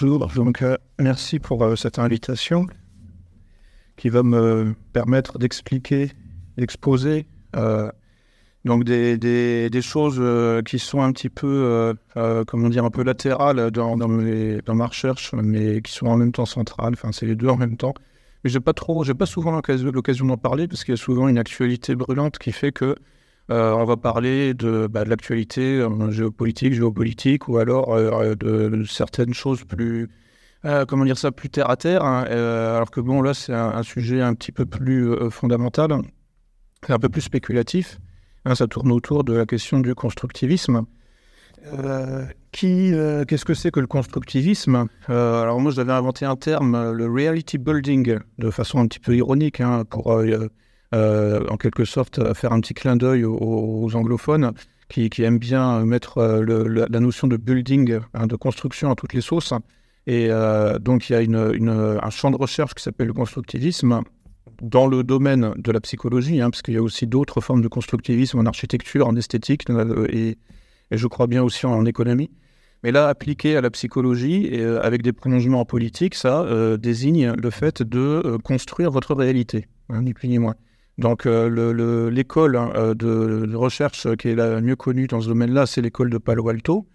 Bonjour, donc merci pour cette invitation qui va me permettre d'expliquer, d'exposer donc des choses qui sont un petit peu, comment dire, un peu latérales dans ma recherche, mais qui sont en même temps centrales, enfin c'est les deux en même temps. Mais j'ai pas souvent l'occasion d'en parler parce qu'il y a souvent une actualité brûlante qui fait que on va parler de l'actualité géopolitique, ou alors de certaines choses plus, comment dire ça, plus terre à terre, hein, alors que bon, là, c'est un sujet un petit peu plus fondamental, c'est un peu plus spéculatif, hein, ça tourne autour de la question du constructivisme. Qu'est-ce que c'est que le constructivisme ? Alors moi, j'avais inventé un terme, le reality building, de façon un petit peu ironique, hein, pour... en quelque sorte faire un petit clin d'œil aux anglophones qui aiment bien mettre la notion de building, hein, de construction à toutes les sauces. Et donc il y a un champ de recherche qui s'appelle le constructivisme dans le domaine de la psychologie, hein, parce qu'il y a aussi d'autres formes de constructivisme en architecture, en esthétique et je crois bien aussi en économie. Mais là, appliqué à la psychologie et avec des prolongements en politique, ça désigne le fait de construire votre réalité, hein, ni plus ni moins. Donc l'école de recherche qui est la mieux connue dans ce domaine-là, c'est l'école de Palo Alto,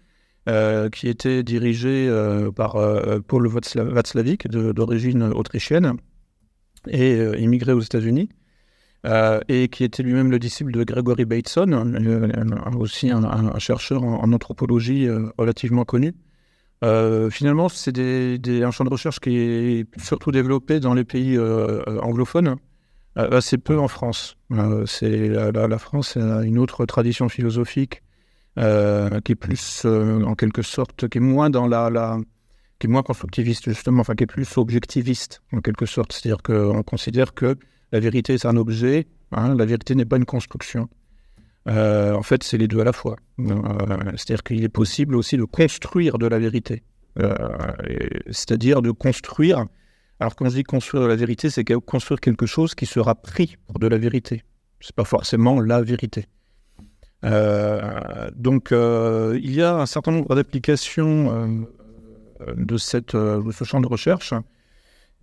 qui était dirigée par Paul Watzlawick, d'origine autrichienne, et immigré aux États-Unis, et qui était lui-même le disciple de Gregory Bateson, aussi un chercheur en anthropologie relativement connu. Finalement, c'est un champ de recherche qui est surtout développé dans les pays anglophones, assez peu en France. La France a une autre tradition philosophique qui est plus, en quelque sorte, qui est moins dans qui est moins constructiviste justement, enfin qui est plus objectiviste en quelque sorte. C'est-à-dire qu'on considère que la vérité c'est un objet, hein, la vérité n'est pas une construction. En fait, c'est les deux à la fois. C'est-à-dire qu'il est possible aussi de construire de la vérité, c'est-à-dire de construire. Alors quand je dis construire de la vérité, c'est construire quelque chose qui sera pris pour de la vérité. C'est pas forcément la vérité. Donc il y a un certain nombre d'applications de ce champ de recherche.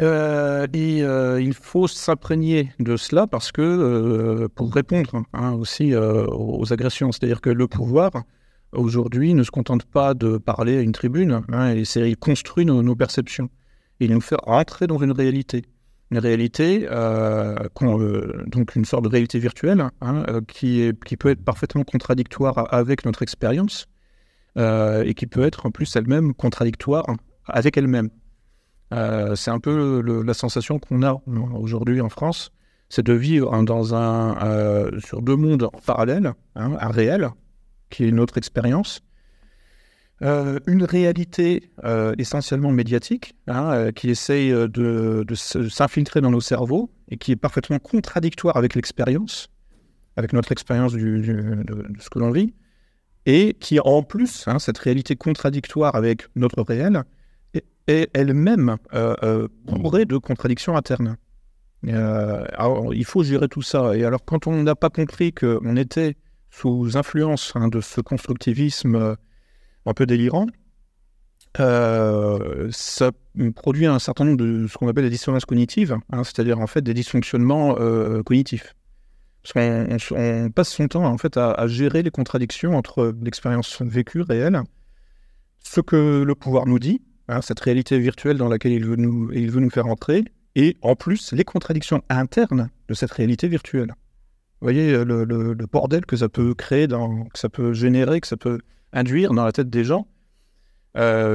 Il faut s'imprégner de cela parce que pour répondre, hein, aussi aux agressions, c'est-à-dire que le pouvoir aujourd'hui ne se contente pas de parler à une tribune, hein, il construit nos perceptions. Il nous fait rentrer dans une réalité donc une sorte de réalité virtuelle, hein, qui peut être parfaitement contradictoire avec notre expérience et qui peut être en plus elle-même contradictoire avec elle-même. C'est un peu la sensation qu'on a aujourd'hui en France, c'est de vivre sur deux mondes parallèles, hein, un réel qui est notre expérience. Une réalité essentiellement médiatique, hein, qui essaye de s'infiltrer dans nos cerveaux et qui est parfaitement contradictoire avec l'expérience, avec notre expérience de ce que l'on vit, et qui en plus, hein, cette réalité contradictoire avec notre réel, est elle-même bourrée de contradictions internes. Alors, il faut gérer tout ça. Et alors, quand on n'a pas compris qu'on était sous influence, hein, de ce constructivisme un peu délirant, ça produit un certain nombre de ce qu'on appelle des dissonances cognitives, hein, c'est-à-dire en fait des dysfonctionnements cognitifs. Parce qu'on passe son temps en fait à gérer les contradictions entre l'expérience vécue réelle, ce que le pouvoir nous dit, hein, cette réalité virtuelle dans laquelle il veut nous faire entrer, et en plus les contradictions internes de cette réalité virtuelle. Vous voyez le bordel que ça peut créer, que ça peut générer, que ça peut induire dans la tête des gens,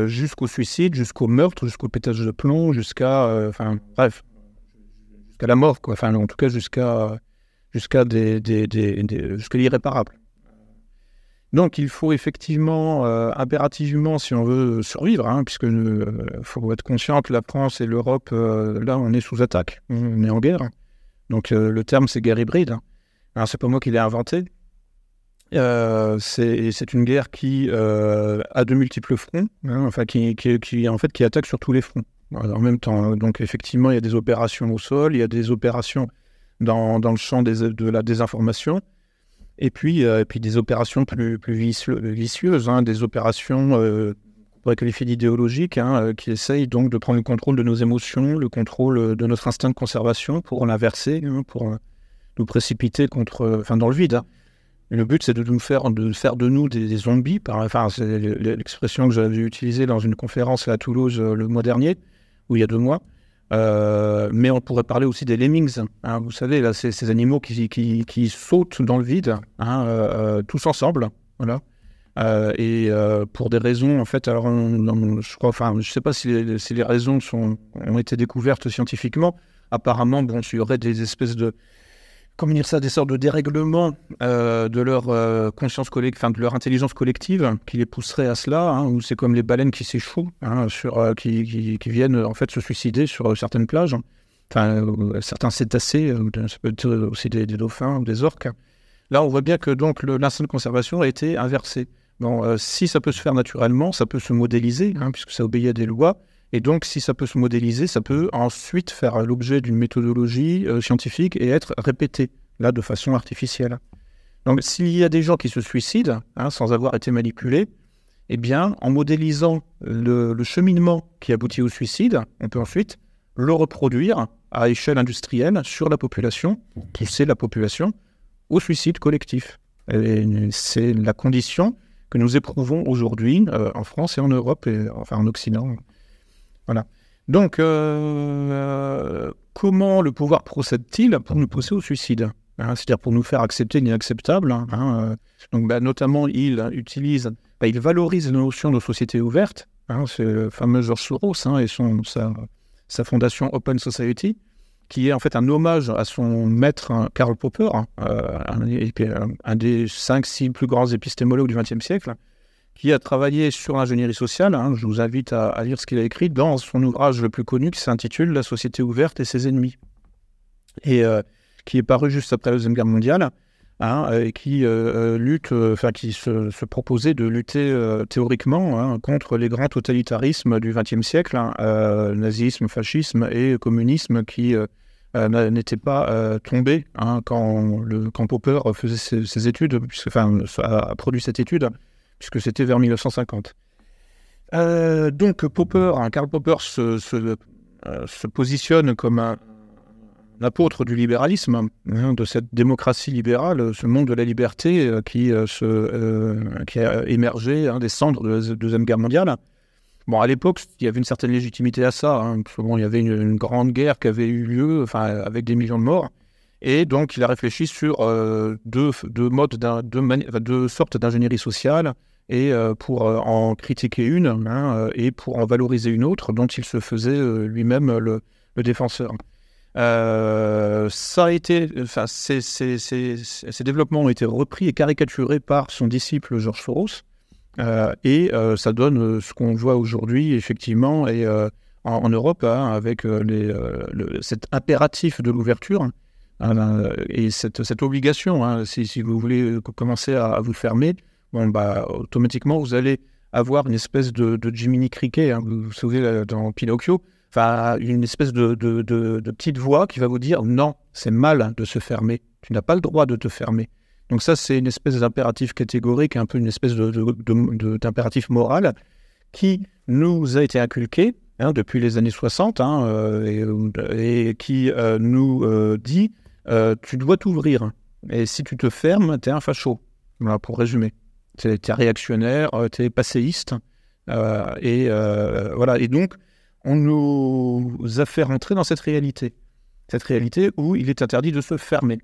jusqu'au suicide, jusqu'au meurtre, jusqu'au pétage de plomb, jusqu'à la mort, quoi. Enfin, en tout cas, jusqu'à l'irréparable. Donc, il faut effectivement, impérativement, si on veut survivre, hein, puisque faut être conscient que la France et l'Europe, là, on est sous attaque, on est en guerre. Donc, le terme, c'est guerre hybride. Hein. Alors, c'est pas moi qui l'ai inventé. C'est une guerre qui a de multiples fronts, hein, enfin, qui attaque sur tous les fronts en même temps. Donc effectivement, il y a des opérations au sol, il y a des opérations dans le champ de la désinformation, et puis des opérations plus vicieuses, hein, des opérations pourrait qualifier d'idéologique, hein, qui essaye donc de prendre le contrôle de nos émotions, le contrôle de notre instinct de conservation pour l'inverser, hein, pour nous précipiter contre, enfin, dans le vide. Hein. Le but, c'est de nous faire de nous des zombies. Enfin, c'est l'expression que j'avais utilisée dans une conférence à Toulouse le mois dernier, ou il y a 2 mois. Mais on pourrait parler aussi des lemmings. Hein, vous savez, là, c'est ces animaux qui sautent dans le vide, hein, tous ensemble, voilà. Et pour des raisons, en fait, alors je crois, enfin, je sais pas si les raisons ont été découvertes scientifiquement. Apparemment, bon, il y aurait des espèces de, comment dire ça, des sortes de dérèglements de leur conscience collective, enfin de leur intelligence collective, qui les pousserait à cela, hein, où c'est comme les baleines qui s'échouent, hein, qui viennent en fait se suicider sur certaines plages, enfin certains cétacés, ça peut être aussi des dauphins ou des orques. Là, on voit bien que donc l'instinct de conservation a été inversé. Bon, si ça peut se faire naturellement, ça peut se modéliser, hein, puisque ça obéit à des lois. Et donc, si ça peut se modéliser, ça peut ensuite faire l'objet d'une méthodologie scientifique et être répété, là, de façon artificielle. Donc, s'il y a des gens qui se suicident, hein, sans avoir été manipulés, eh bien, en modélisant le cheminement qui aboutit au suicide, on peut ensuite le reproduire à échelle industrielle sur la population, pousser la population au suicide collectif. Et c'est la condition que nous éprouvons aujourd'hui en France et en Europe, et, enfin en Occident. Voilà. Donc, comment le pouvoir procède-t-il pour nous pousser au suicide, hein, c'est-à-dire pour nous faire accepter l'inacceptable, hein, donc, bah, notamment, il valorise la notion de société ouverte, hein, c'est le fameux George Soros, hein, et sa fondation Open Society, qui est en fait un hommage à son maître, hein, Karl Popper, hein, un des 5-6 plus grands épistémologues du XXe siècle, qui a travaillé sur l'ingénierie sociale. Hein. Je vous invite à lire ce qu'il a écrit dans son ouvrage le plus connu qui s'intitule « La société ouverte et ses ennemis », et qui est paru juste après la Deuxième Guerre mondiale, hein, et qui se proposait de lutter théoriquement, hein, contre les grands totalitarismes du XXe siècle, hein, nazisme, fascisme et communisme, qui n'étaient pas tombés, hein, quand Popper faisait ses études, a produit cette étude, puisque c'était vers 1950. Donc Popper, hein, Karl Popper se positionne comme un apôtre du libéralisme, hein, de cette démocratie libérale, ce monde de la liberté qui a émergé, hein, des cendres de la Deuxième Guerre mondiale. Bon, à l'époque, il y avait une certaine légitimité à ça, hein, parce que, bon, il y avait une grande guerre qui avait eu lieu, enfin, avec des millions de morts. Et donc, il a réfléchi sur deux sortes d'ingénierie sociale, et pour en critiquer une, hein, et pour en valoriser une autre, dont il se faisait lui-même le défenseur. Ces développements ont été repris et caricaturés par son disciple George Soros, et ça donne ce qu'on voit aujourd'hui, effectivement, et en Europe, hein, avec cet impératif de l'ouverture. Et cette obligation, hein, si vous voulez commencer à vous fermer, bon, bah, automatiquement vous allez avoir une espèce de Jiminy Cricket, hein, vous vous souvenez dans Pinocchio, une espèce de petite voix qui va vous dire « Non, c'est mal de se fermer, tu n'as pas le droit de te fermer ». Donc ça, c'est une espèce d'impératif catégorique, un peu une espèce d'impératif moral qui nous a été inculqué, hein, depuis les années 60, hein, et qui nous dit… tu dois t'ouvrir, et si tu te fermes, t'es un facho, voilà, pour résumer. T'es réactionnaire, t'es passéiste, voilà. Et donc, on nous a fait rentrer dans cette réalité où il est interdit de se fermer.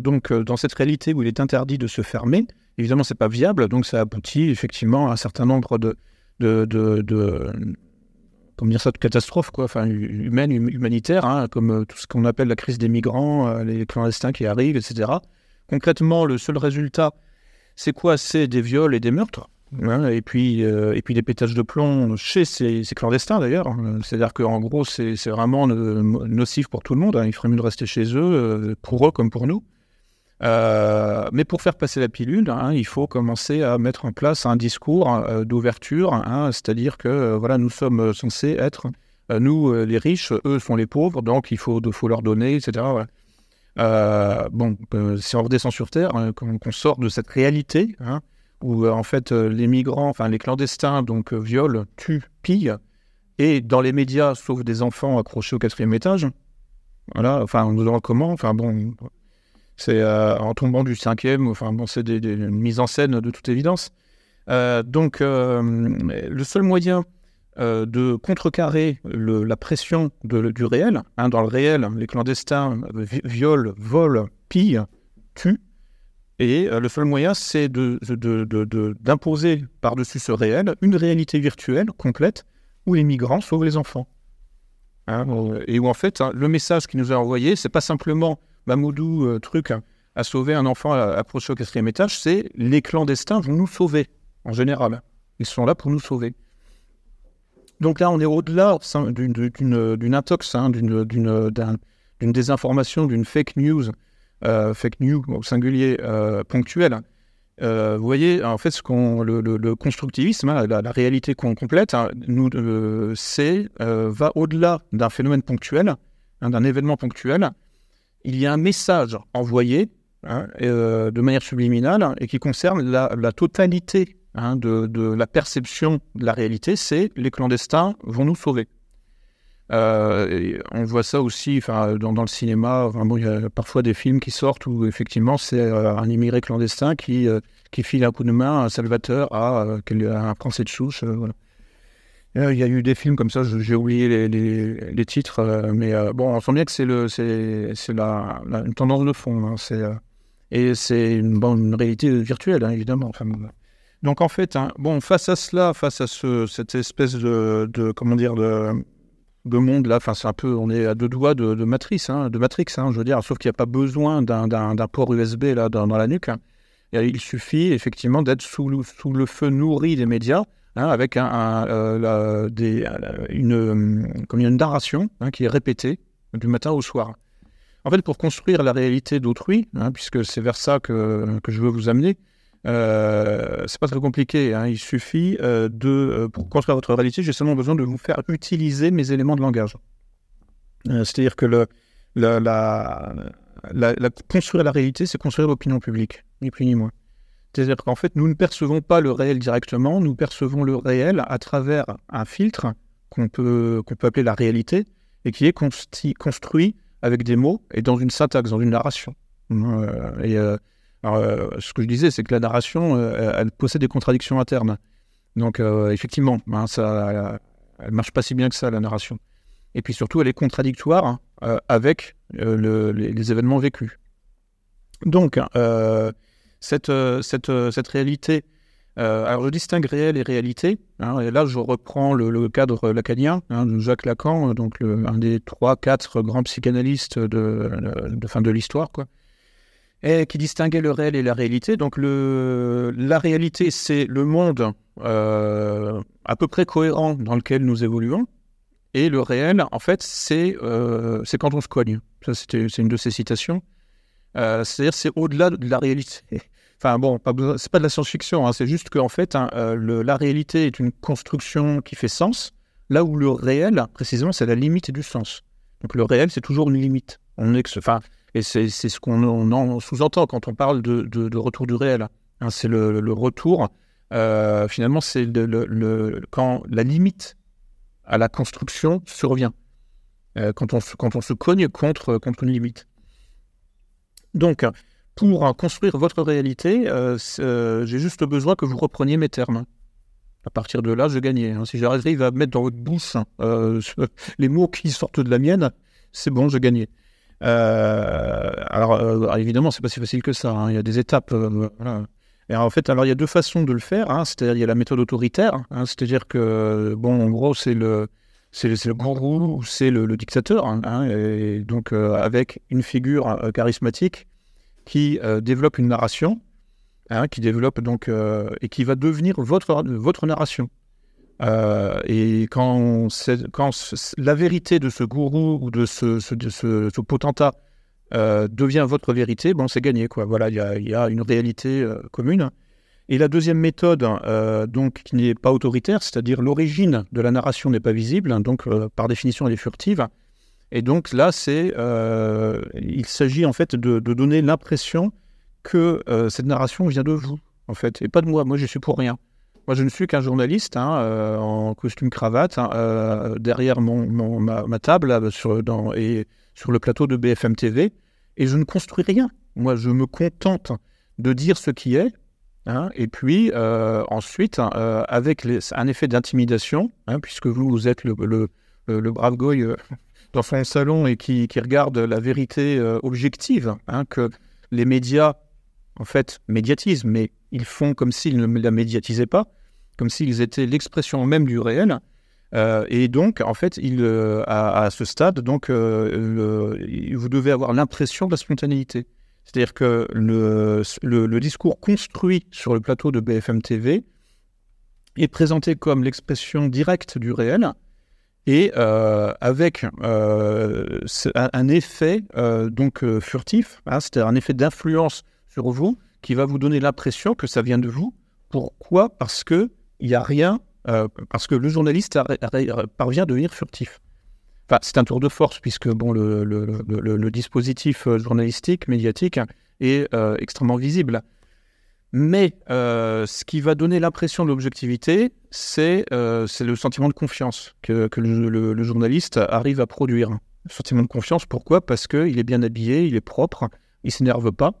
Donc, dans cette réalité où il est interdit de se fermer, évidemment, c'est pas viable, donc ça aboutit effectivement à un certain nombre de catastrophes, quoi, enfin, humaines, humanitaires, hein, comme tout ce qu'on appelle la crise des migrants, les clandestins qui arrivent, etc. Concrètement, le seul résultat, c'est quoi? C'est des viols et des meurtres, hein, et puis des pétages de plomb chez ces clandestins, d'ailleurs. C'est-à-dire qu'en gros, c'est vraiment nocif pour tout le monde, hein. Il ferait mieux de rester chez eux, pour eux comme pour nous. Mais pour faire passer la pilule, hein, il faut commencer à mettre en place un discours d'ouverture, hein, c'est-à-dire que voilà, nous sommes censés être, nous les riches, eux sont les pauvres, donc il faut leur donner, etc. Ouais. Si on redescend sur Terre, qu'on sort de cette réalité, hein, où en fait les migrants, enfin les clandestins, donc violent, tuent, pillent, et dans les médias, sauf des enfants accrochés au 4e étage, voilà, enfin on nous demande comment, enfin bon, c'est en tombant du 5e, enfin bon, c'est des mises en scène de toute évidence. Le seul moyen de contrecarrer la pression du réel, hein, dans le réel, les clandestins violent, volent, pillent, tuent, et le seul moyen, c'est d'imposer par-dessus ce réel une réalité virtuelle complète où les migrants sauvent les enfants. Hein, et où en fait, hein, le message qui nous est envoyé, c'est pas simplement Mamoudou truc à sauver un enfant approché au 4e étage, c'est les clandestins vont nous sauver en général. Ils sont là pour nous sauver. Donc là, on est au-delà d'une intox, hein, d'une désinformation, d'une fake news au singulier ponctuelle. Vous voyez, en fait, le constructivisme, hein, la réalité complète, hein, va au-delà d'un phénomène ponctuel, hein, d'un événement ponctuel. Il y a un message envoyé, hein, de manière subliminale, et qui concerne la totalité, hein, de la perception de la réalité, c'est les clandestins vont nous sauver. On voit ça aussi dans le cinéma. Enfin, bon, y a parfois des films qui sortent où effectivement c'est un immigré clandestin qui file un coup de main, un salvateur à un Français de souche. Voilà. Il y a eu des films comme ça, j'ai oublié les titres, mais bon, on sent bien que c'est une tendance de fond, hein, et c'est une réalité virtuelle, hein, évidemment. Enfin, donc en fait, hein, bon, face à cela, face à cette espèce de monde là, enfin c'est un peu, on est à deux doigts de Matrix, hein, je veux dire, sauf qu'il n'y a pas besoin d'un port USB là dans la nuque. Hein. Il suffit effectivement d'être sous le feu nourri des médias. Hein, avec une narration, hein, qui est répétée du matin au soir. En fait, pour construire la réalité d'autrui, hein, puisque c'est vers ça que je veux vous amener, c'est pas très compliqué. Hein, il suffit pour construire votre réalité, j'ai seulement besoin de vous faire utiliser mes éléments de langage. C'est-à-dire que construire la réalité, c'est construire l'opinion publique, ni plus ni moins. C'est-à-dire qu'en fait, nous ne percevons pas le réel directement, nous percevons le réel à travers un filtre qu'on peut appeler la réalité, et qui est construit avec des mots et dans une syntaxe, dans une narration. Ce que je disais, c'est que la narration, elle possède des contradictions internes. Donc effectivement, hein, ça, elle ne marche pas si bien que ça, la narration. Et puis surtout, elle est contradictoire, hein, avec les événements vécus. Donc... Cette réalité, alors je distingue réel et réalité, hein, et là je reprends le cadre lacanien, hein, de Jacques Lacan, donc un des 3-4 grands psychanalystes de l'histoire, quoi, et qui distinguait le réel et la réalité. Donc la réalité, c'est le monde à peu près cohérent dans lequel nous évoluons, et le réel, en fait, c'est quand on se cogne. Ça, c'est une de ses citations. C'est-à-dire c'est au-delà de la réalité. Enfin bon, c'est pas de la science-fiction, hein, c'est juste qu'en fait, hein, la réalité est une construction qui fait sens, là où le réel, précisément, c'est la limite du sens. Donc le réel, c'est toujours une limite. Et c'est ce qu'on sous-entend quand on parle de retour du réel. Hein, c'est le retour, finalement, c'est quand la limite à la construction survient, quand on se cogne contre une limite. Donc, pour construire votre réalité, j'ai juste besoin que vous repreniez mes termes. À partir de là, je gagnais. Hein. Si j'arrive à mettre dans votre bouche les mots qui sortent de la mienne, c'est bon, je gagnais. Évidemment, c'est pas si facile que ça. Hein. Il y a des étapes. Voilà. Et en fait, alors il y a deux façons de le faire. Hein. C'est-à-dire, il y a la méthode autoritaire. Hein. C'est-à-dire que, bon, en gros, c'est le gourou ou c'est le dictateur, hein, et donc avec une figure charismatique qui développe une narration, hein, qui développe donc et qui va devenir votre narration. Et quand la vérité de ce gourou ou de ce potentat devient votre vérité, bon, c'est gagné, quoi. Voilà, il y a une réalité commune. Et la deuxième méthode, donc, qui n'est pas autoritaire, c'est-à-dire l'origine de la narration n'est pas visible, hein, donc par définition elle est furtive. Et donc là, il s'agit en fait de donner l'impression que cette narration vient de vous, en fait, et pas de moi. Moi, je suis pour rien. Moi, je ne suis qu'un journaliste en costume cravate derrière ma table là, sur le plateau de BFM TV, et je ne construis rien. Moi, je me contente de dire ce qui est, et puis ensuite, avec un effet d'intimidation, puisque vous êtes le brave goy dans son salon et qui regarde la vérité objective que les médias, en fait, médiatisent, mais ils font comme s'ils ne la médiatisaient pas, comme s'ils étaient l'expression même du réel. Et donc, en fait, à ce stade, donc, vous devez avoir l'impression de la spontanéité. C'est-à-dire que le discours construit sur le plateau de BFM TV est présenté comme l'expression directe du réel et avec un effet furtif, c'est-à-dire un effet d'influence sur vous qui va vous donner l'impression que ça vient de vous. Pourquoi ? Parce qu'il n'y a rien... parce que le journaliste parvient à devenir furtif. Enfin, c'est un tour de force, puisque bon, le dispositif journalistique, médiatique, est extrêmement visible. Mais ce qui va donner l'impression de l'objectivité, c'est le sentiment de confiance que le journaliste arrive à produire. Le sentiment de confiance, pourquoi ? Parce qu'il est bien habillé, il est propre, il ne s'énerve pas,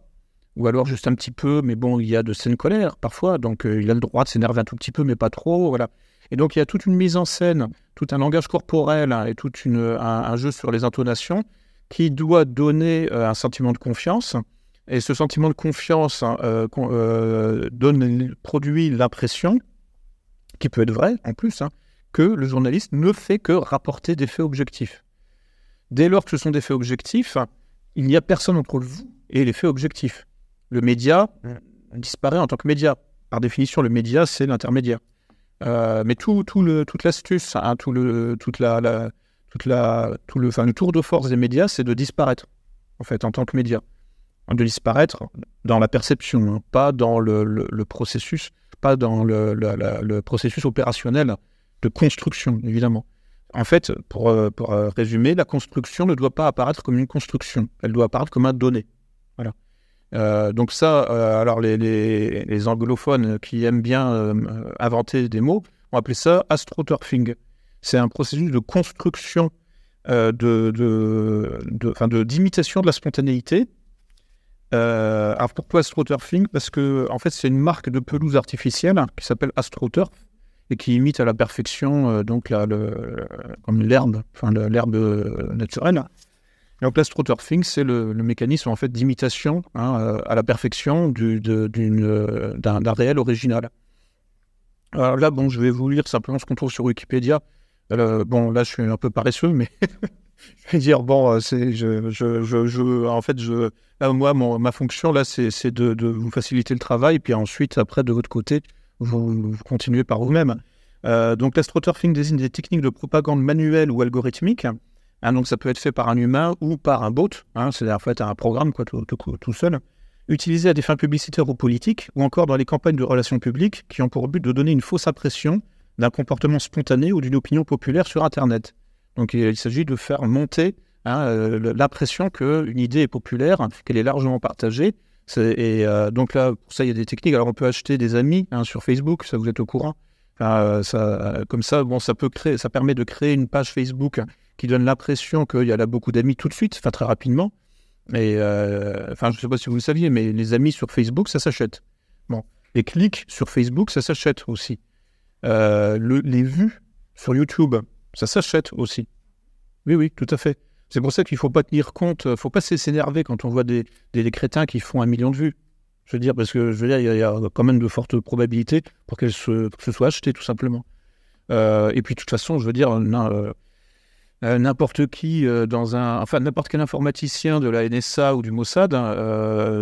ou alors juste un petit peu, mais bon, il y a de saines colères parfois, donc il a le droit de s'énerver un tout petit peu, mais pas trop, voilà. Et donc il y a toute une mise en scène, tout un langage corporel et tout un jeu sur les intonations qui doit donner un sentiment de confiance. Et ce sentiment de confiance produit l'impression, qui peut être vraie en plus, que le journaliste ne fait que rapporter des faits objectifs. Dès lors que ce sont des faits objectifs, il n'y a personne entre vous et les faits objectifs. Le média disparaît en tant que média. Par définition, le média, c'est l'intermédiaire. Mais toute l'astuce, le tour de force des médias, c'est de disparaître, en fait, en tant que média. De disparaître dans la perception, pas dans le processus, pas dans le processus opérationnel de construction, évidemment. En fait, pour résumer, la construction ne doit pas apparaître comme une construction. Elle doit apparaître comme un donné. Voilà. Donc ça, alors les anglophones qui aiment bien inventer des mots ont appelé ça « astroturfing ». C'est un processus de construction, d'imitation de la spontanéité. Alors pourquoi astroturfing ? Parce que en fait, c'est une marque de pelouse artificielle qui s'appelle AstroTurf et qui imite à la perfection comme l'herbe, l'herbe naturelle. Donc l'astroturfing, c'est le mécanisme en fait d'imitation à la perfection d'un réel original. Alors là, bon, je vais vous lire simplement ce qu'on trouve sur Wikipédia. Bon, là, je suis un peu paresseux, mais je vais dire bon, ma fonction là, c'est de vous faciliter le travail, puis ensuite, après, de votre côté, vous continuez par vous-même. Donc l'astroturfing désigne des techniques de propagande manuelle ou algorithmique. Donc ça peut être fait par un humain ou par un bot, c'est-à-dire en fait un programme tout seul, utilisé à des fins publicitaires ou politiques, ou encore dans les campagnes de relations publiques qui ont pour but de donner une fausse impression d'un comportement spontané ou d'une opinion populaire sur Internet. Donc il s'agit de faire monter l'impression qu'une idée est populaire, qu'elle est largement partagée. Donc là, pour ça, il y a des techniques. Alors on peut acheter des amis sur Facebook, ça vous êtes au courant. Comme ça, bon, ça permet de créer une page Facebook qui donne l'impression qu'il y a là beaucoup d'amis tout de suite, enfin très rapidement. Et je ne sais pas si vous le saviez, mais les amis sur Facebook, ça s'achète. Bon, les clics sur Facebook, ça s'achète aussi. Les vues sur YouTube, ça s'achète aussi. Oui, tout à fait. C'est pour ça qu'il ne faut pas tenir compte, il ne faut pas s'énerver quand on voit des crétins qui font 1 million de vues. Je veux dire, parce que il y a quand même de fortes probabilités pour que ce soit acheté, tout simplement. Et puis, de toute façon, je veux dire, n'importe qui n'importe quel informaticien de la NSA ou du Mossad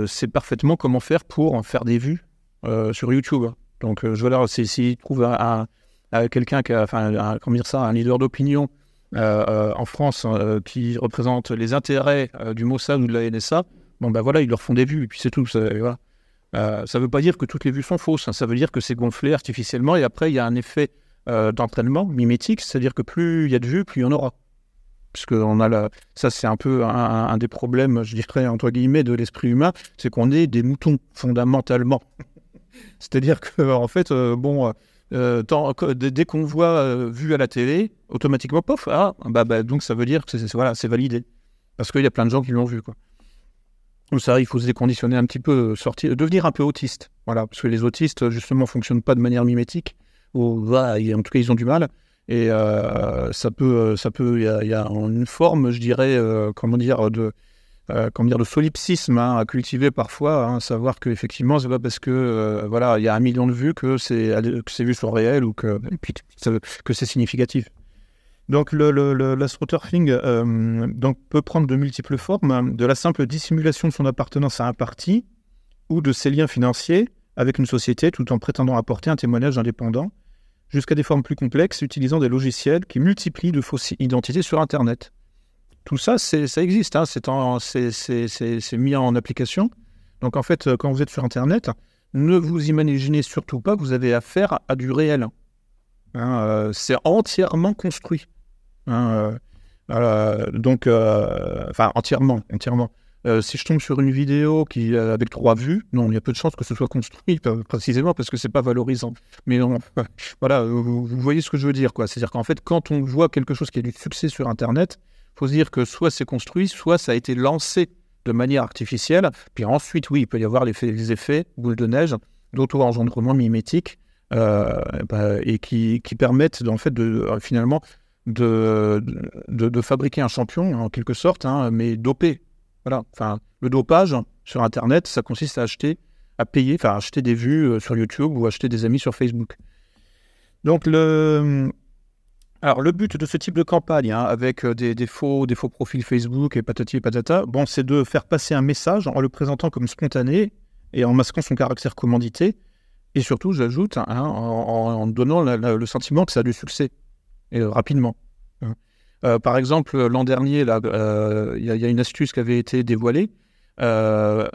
sait parfaitement comment faire pour en faire des vues sur YouTube. Donc s'il trouve quelqu'un qui a un leader d'opinion en France qui représente les intérêts du Mossad ou de la NSA, bon ben voilà, ils leur font des vues et puis c'est tout. Ça ne voilà. Veut pas dire que toutes les vues sont fausses, ça veut dire que c'est gonflé artificiellement et après il y a un effet d'entraînement mimétique, c'est-à-dire que plus il y a de vues, plus il y en aura. Puisque ça, c'est un peu un des problèmes, je dirais, entre guillemets, de l'esprit humain, c'est qu'on est des moutons, fondamentalement. C'est-à-dire que, en fait, dès qu'on voit vu à la télé, automatiquement, pof, donc ça veut dire que c'est validé. Parce qu'il y a plein de gens qui l'ont vu, quoi. Donc ça, il faut se déconditionner un petit peu, devenir un peu autiste. Voilà, parce que les autistes, justement, ne fonctionnent pas de manière mimétique. En tout cas, ils ont du mal. Et ça peut, il y a une forme, je dirais, de solipsisme à cultiver parfois, savoir qu'effectivement, c'est pas parce que il y a 1 million de vues que ces vues sont réelles ou que c'est significatif. Donc l'astroturfing peut prendre de multiples formes, de la simple dissimulation de son appartenance à un parti ou de ses liens financiers avec une société tout en prétendant apporter un témoignage indépendant, jusqu'à des formes plus complexes utilisant des logiciels qui multiplient de fausses identités sur Internet. Tout ça, ça existe, c'est mis en application. Donc en fait, quand vous êtes sur Internet, ne vous imaginez surtout pas que vous avez affaire à du réel. C'est entièrement construit. Entièrement. Si je tombe sur une vidéo avec 3 vues, non, il y a peu de chances que ce soit construit, précisément parce que c'est pas valorisant. Mais non, voilà, vous voyez ce que je veux dire, quoi. C'est-à-dire qu'en fait, quand on voit quelque chose qui a du succès sur Internet, faut se dire que soit c'est construit, soit ça a été lancé de manière artificielle. Puis ensuite, oui, il peut y avoir les effets boule de neige d'auto-engendrement mimétique et qui permettent, en fait, finalement de fabriquer un champion en quelque sorte, mais dopé. Voilà, enfin, le dopage sur Internet, ça consiste à acheter des vues sur YouTube ou acheter des amis sur Facebook. Donc, le but de ce type de campagne, avec des faux profils Facebook et patati et patata, c'est de faire passer un message en le présentant comme spontané et en masquant son caractère commandité. Et surtout, j'ajoute, en donnant le sentiment que ça a du succès, et rapidement. Par exemple, l'an dernier, il y a une astuce qui avait été dévoilée. Macron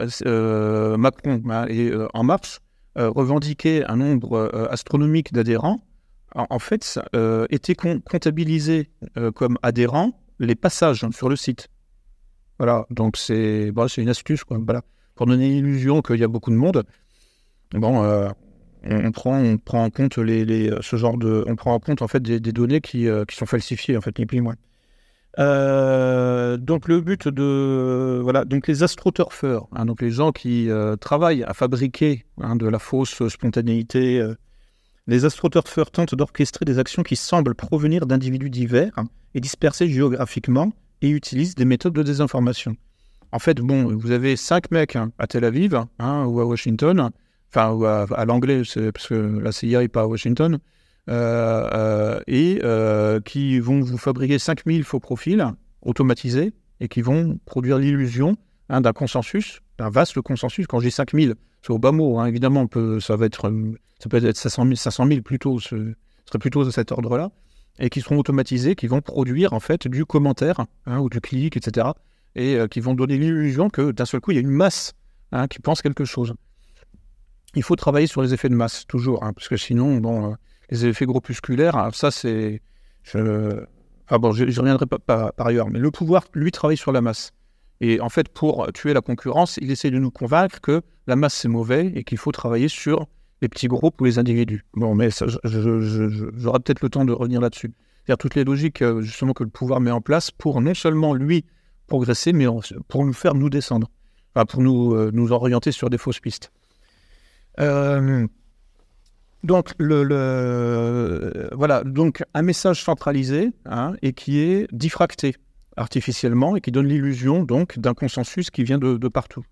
et En Marche revendiquaient un nombre astronomique d'adhérents. En fait, étaient comptabilisés comme adhérents les passages sur le site. Voilà, donc c'est une astuce, quoi. Voilà. Pour donner l'illusion qu'il y a beaucoup de monde. On prend en compte des données qui sont falsifiées, en fait, ni plus ni moins. Donc le but donc les astroturfeurs, donc les gens qui travaillent à fabriquer de la fausse spontanéité, les astroturfeurs tentent d'orchestrer des actions qui semblent provenir d'individus divers et dispersés géographiquement et utilisent des méthodes de désinformation. En fait, vous avez 5 mecs à Tel Aviv ou à Washington. À l'anglais, parce que la CIA n'est pas à Washington, qui vont vous fabriquer 5000 faux profils automatisés et qui vont produire l'illusion d'un consensus, d'un vaste consensus. Quand je dis 5000, c'est au bas mot, évidemment, ça peut être 500 000 plutôt, ce serait plutôt de cet ordre-là, et qui seront automatisés, qui vont produire en fait du commentaire ou du clic, etc., et qui vont donner l'illusion que d'un seul coup, il y a une masse qui pense quelque chose. Il faut travailler sur les effets de masse, toujours, parce que sinon, les effets groupusculaires, ça c'est... j'y reviendrai pas par ailleurs, mais le pouvoir, lui, travaille sur la masse. Et en fait, pour tuer la concurrence, il essaie de nous convaincre que la masse c'est mauvais et qu'il faut travailler sur les petits groupes ou les individus. Mais ça, j'aurai peut-être le temps de revenir là-dessus. C'est-à-dire toutes les logiques, justement, que le pouvoir met en place pour non seulement, lui, progresser, mais pour nous faire nous descendre, pour nous orienter sur des fausses pistes. Donc un message centralisé et qui est diffracté artificiellement et qui donne l'illusion donc d'un consensus qui vient de partout.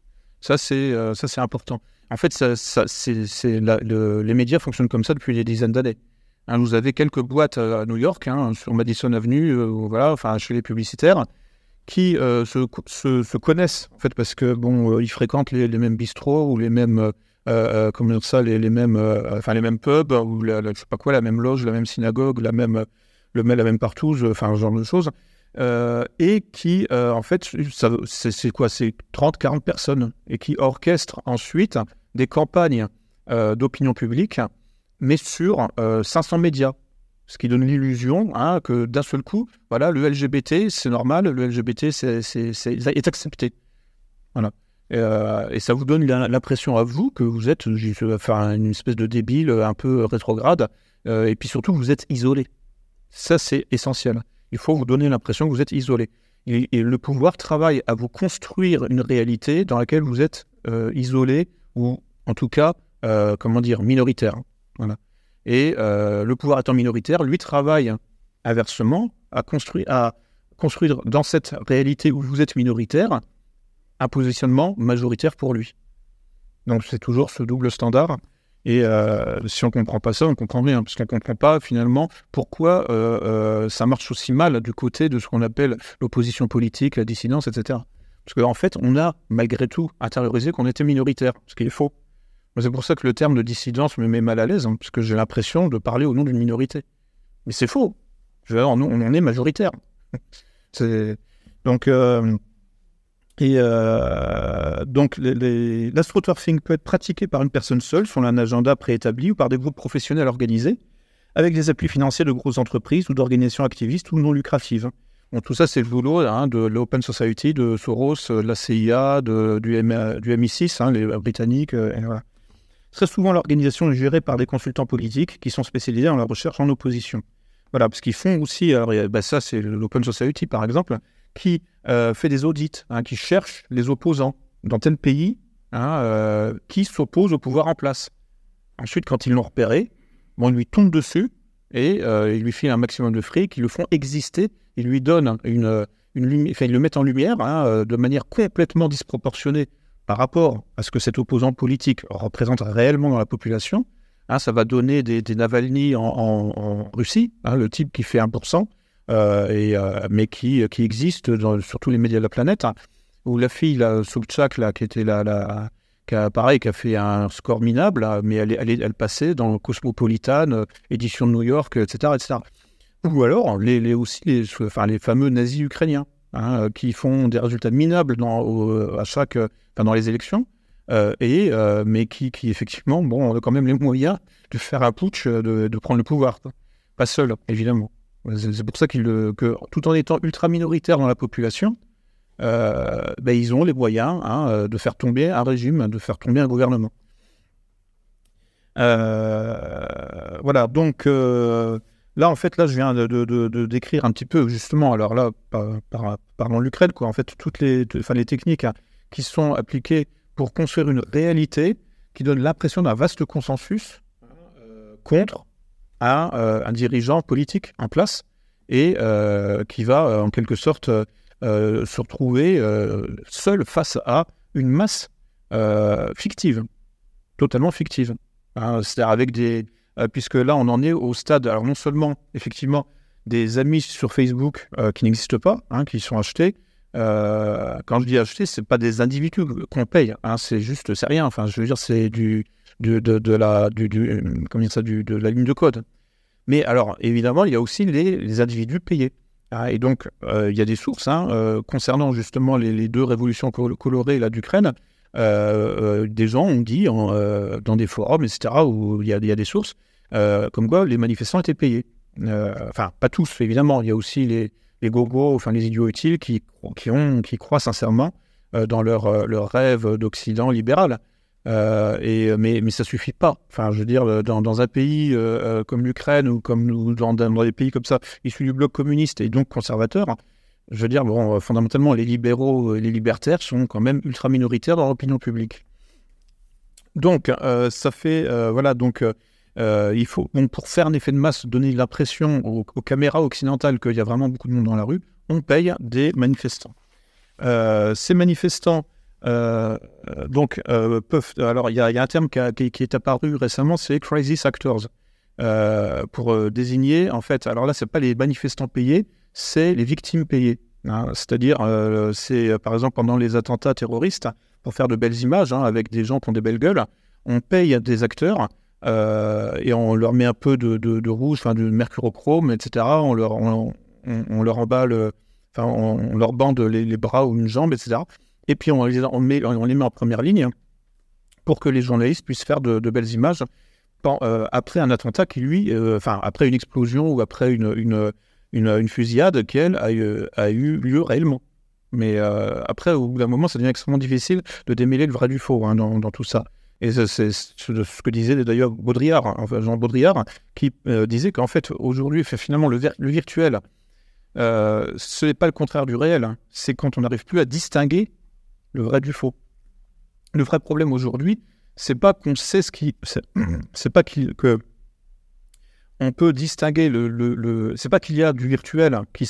Ça c'est important. En fait, les médias fonctionnent comme ça depuis des dizaines d'années. Vous avez quelques boîtes à New York sur Madison Avenue, chez les publicitaires, qui se connaissent en fait parce que ils fréquentent les mêmes bistrots ou les mêmes les mêmes pubs ou la même loge, la même synagogue, la même partouze, ce genre de choses, et qui en fait c'est 30-40 personnes et qui orchestrent ensuite des campagnes d'opinion publique mais sur 500 médias, ce qui donne l'illusion que d'un seul coup le LGBT c'est normal, le LGBT est accepté. Voilà. Et ça vous donne l'impression à vous que vous êtes une espèce de débile un peu rétrograde, et puis surtout vous êtes isolé. Ça c'est essentiel, il faut vous donner l'impression que vous êtes isolé, et le pouvoir travaille à vous construire une réalité dans laquelle vous êtes isolé, ou en tout cas minoritaire, voilà. Et le pouvoir étant minoritaire, lui travaille inversement à construire dans cette réalité où vous êtes minoritaire un positionnement majoritaire pour lui. Donc c'est toujours ce double standard. Et si on ne comprend pas ça, on ne comprend rien, parce qu'on ne comprend pas finalement pourquoi ça marche aussi mal du côté de ce qu'on appelle l'opposition politique, la dissidence, etc. Parce qu'en fait, on a malgré tout intériorisé qu'on était minoritaire, ce qui est faux. Mais c'est pour ça que le terme de dissidence me met mal à l'aise, hein, parce que j'ai l'impression de parler au nom d'une minorité. Mais c'est faux. Nous, on en est majoritaire. L'astroturfing peut être pratiqué par une personne seule, sur un agenda préétabli, ou par des groupes professionnels organisés, avec des appuis financiers de grosses entreprises ou d'organisations activistes ou non lucratives. Bon, tout ça, c'est le boulot de l'Open Society, de Soros, de la CIA, du MI6, les Britanniques. Voilà. Très souvent, l'organisation est gérée par des consultants politiques qui sont spécialisés dans la recherche en opposition. Voilà, parce qu'ils font aussi, ça c'est l'Open Society par exemple, qui fait des audits, qui cherche les opposants dans tel pays qui s'opposent au pouvoir en place. Ensuite, quand ils l'ont repéré, ils lui tombent dessus et ils lui filent un maximum de fric, ils le font exister, ils lui donnent ils le mettent en lumière de manière complètement disproportionnée par rapport à ce que cet opposant politique représente réellement dans la population. Ça va donner des Navalny en Russie, le type qui fait 1%, mais qui existe sur tous les médias de la planète, ou la fille, Sobchak, qui était qui a fait un score minable, mais elle passait dans Cosmopolitan, édition de New York, etc. etc. Ou alors les fameux nazis ukrainiens, qui font des résultats minables dans les élections. Mais qui effectivement, ont quand même les moyens de faire un putsch, de prendre le pouvoir. Pas seul, évidemment. C'est pour ça que tout en étant ultra minoritaire dans la population, ils ont les moyens de faire tomber un régime, de faire tomber un gouvernement. Là, je viens de décrire un petit peu, justement, alors là, parlons de l'Ukraine, quoi. En fait, toutes les techniques qui sont appliquées pour construire une réalité qui donne l'impression d'un vaste consensus contre un dirigeant politique en place et qui va en quelque sorte se retrouver seul face à une masse fictive, totalement fictive. C'est-à-dire puisque là on en est au stade, alors non seulement effectivement des amis sur Facebook qui n'existent pas, qui sont achetés. Quand je dis acheter, c'est pas des individus qu'on paye, c'est juste, c'est rien. Enfin, je veux dire, c'est de la ligne de code. Mais alors, évidemment, il y a aussi les individus payés. Et donc, il y a des sources concernant justement les deux révolutions colorées là d'Ukraine. Des gens ont dit dans des forums, etc., où il y a des sources, comme quoi les manifestants étaient payés. Pas tous, évidemment. Il y a aussi les gogos, les idiots utiles qui croient sincèrement dans leur rêve d'Occident libéral. Mais ça ne suffit pas. Enfin, je veux dire, dans un pays comme l'Ukraine ou dans des pays comme ça, issus du bloc communiste et donc conservateur, je veux dire, fondamentalement, les libéraux et les libertaires sont quand même ultra minoritaires dans l'opinion publique. Donc, ça fait... il faut, pour faire un effet de masse, donner l'impression aux caméras occidentales qu'il y a vraiment beaucoup de monde dans la rue, on paye des manifestants. Ces manifestants, peuvent... Alors, il y a un terme qui est apparu récemment, c'est « crisis actors », pour désigner, en fait... Alors là, ce n'est pas les manifestants payés, c'est les victimes payées. C'est-à-dire, c'est par exemple, pendant les attentats terroristes, pour faire de belles images, avec des gens qui ont des belles gueules, on paye des acteurs... et on leur met un peu de rouge, de mercurochrome, etc. On leur bande les bras ou une jambe, etc. Et puis on les met en première ligne pour que les journalistes puissent faire de belles images après un attentat qui après une explosion ou après une fusillade qui a eu lieu réellement. Mais après, au bout d'un moment, ça devient extrêmement difficile de démêler le vrai du faux dans tout ça. Et c'est ce que disait d'ailleurs Baudrillard, enfin Jean Baudrillard, qui disait qu'en fait, aujourd'hui, finalement, le virtuel, ce n'est pas le contraire du réel. C'est quand on n'arrive plus à distinguer le vrai du faux. Le vrai problème aujourd'hui, c'est pas qu'on sait ce qui... C'est pas que... On peut distinguer le... C'est pas qu'il y a du virtuel qui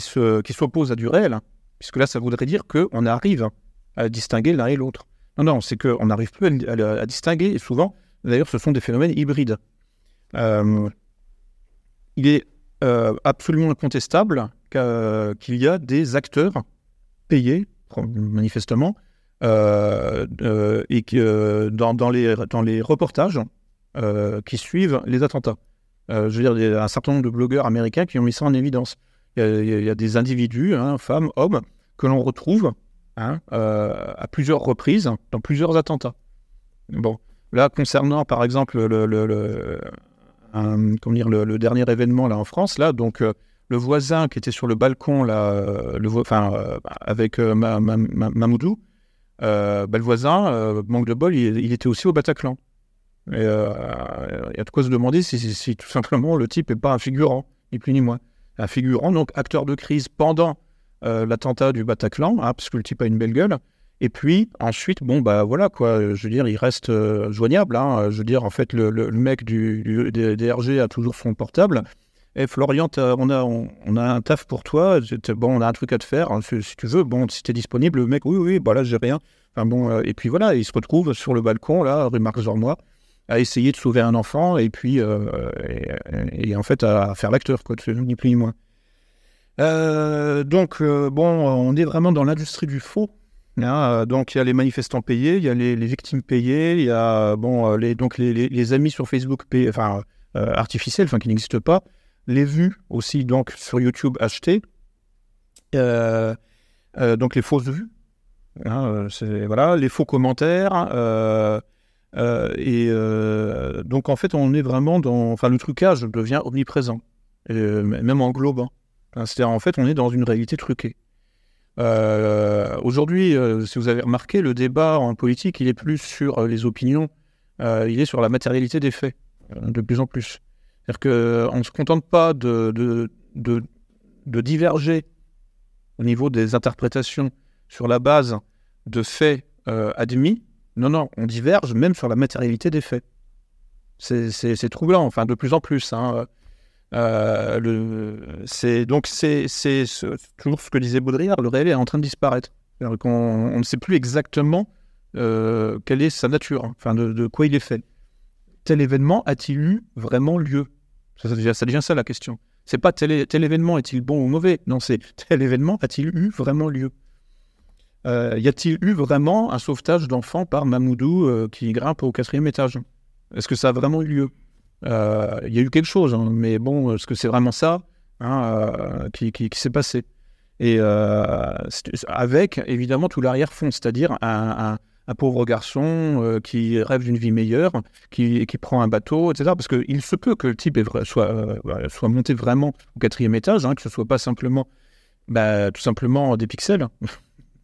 s'oppose à du réel, puisque là, ça voudrait dire qu'on arrive à distinguer l'un et l'autre. Non, c'est qu'on n'arrive plus à distinguer, et souvent, d'ailleurs, ce sont des phénomènes hybrides. Il est absolument incontestable qu'il y a des acteurs payés, manifestement, et que dans les reportages qui suivent les attentats. Je veux dire, un certain nombre de blogueurs américains qui ont mis ça en évidence. Il y a des individus, femmes, hommes, que l'on retrouve à plusieurs reprises dans plusieurs attentats. Bon, là, concernant par exemple le dernier événement là en France, là, donc le voisin qui était sur le balcon là, avec Mamoudou, le voisin, manque de bol, il était aussi au Bataclan. Et il y a de quoi se demander si tout simplement le type n'est pas un figurant, ni plus ni moins. Un figurant, donc acteur de crise pendant l'attentat du Bataclan, parce que le type a une belle gueule. Et puis ensuite, je veux dire, il reste joignable. Je veux dire, en fait, le mec des DRG a toujours son portable. Et Florian, on a un taf pour toi. On a un truc à te faire. Si tu veux, si t'es disponible, le mec, oui, j'ai rien. Enfin bon, et puis voilà, il se retrouve sur le balcon, là, rue Marx-Zornois, à essayer de sauver un enfant et puis et en fait à faire l'acteur, quoi, ni plus ni moins. On est vraiment dans l'industrie du faux. Donc il y a les manifestants payés, il y a les victimes payées, il y a les amis sur Facebook payés, artificiels, qui n'existent pas, les vues aussi donc sur YouTube achetées, donc les fausses vues, les faux commentaires. Donc en fait on est vraiment dans, le trucage devient omniprésent, même englobe. C'est-à-dire en fait on est dans une réalité truquée. Aujourd'hui, si vous avez remarqué, le débat en politique il est plus sur les opinions, il est sur la matérialité des faits de plus en plus. C'est-à-dire qu'on ne se contente pas de diverger au niveau des interprétations sur la base de faits admis. Non, on diverge même sur la matérialité des faits. C'est troublant, de plus en plus. C'est toujours ce que disait Baudrillard, le réel est en train de disparaître. C'est-à-dire qu'on ne sait plus exactement quelle est sa nature, de quoi il est fait. Tel événement a-t-il eu vraiment lieu ? Ça devient ça la question. C'est pas tel événement est-il bon ou mauvais ? Non, c'est tel événement a-t-il eu vraiment lieu ? Y a-t-il eu vraiment un sauvetage d'enfants par Mamoudou qui grimpe au 4e étage ? Est-ce que ça a vraiment eu lieu ? Y a eu quelque chose, mais bon, est-ce que c'est vraiment ça qui s'est passé ? Et avec, évidemment, tout l'arrière-fond, c'est-à-dire un pauvre garçon qui rêve d'une vie meilleure, qui prend un bateau, etc. Parce qu'il se peut que le type soit monté vraiment au 4e étage, que ce soit pas simplement, tout simplement des pixels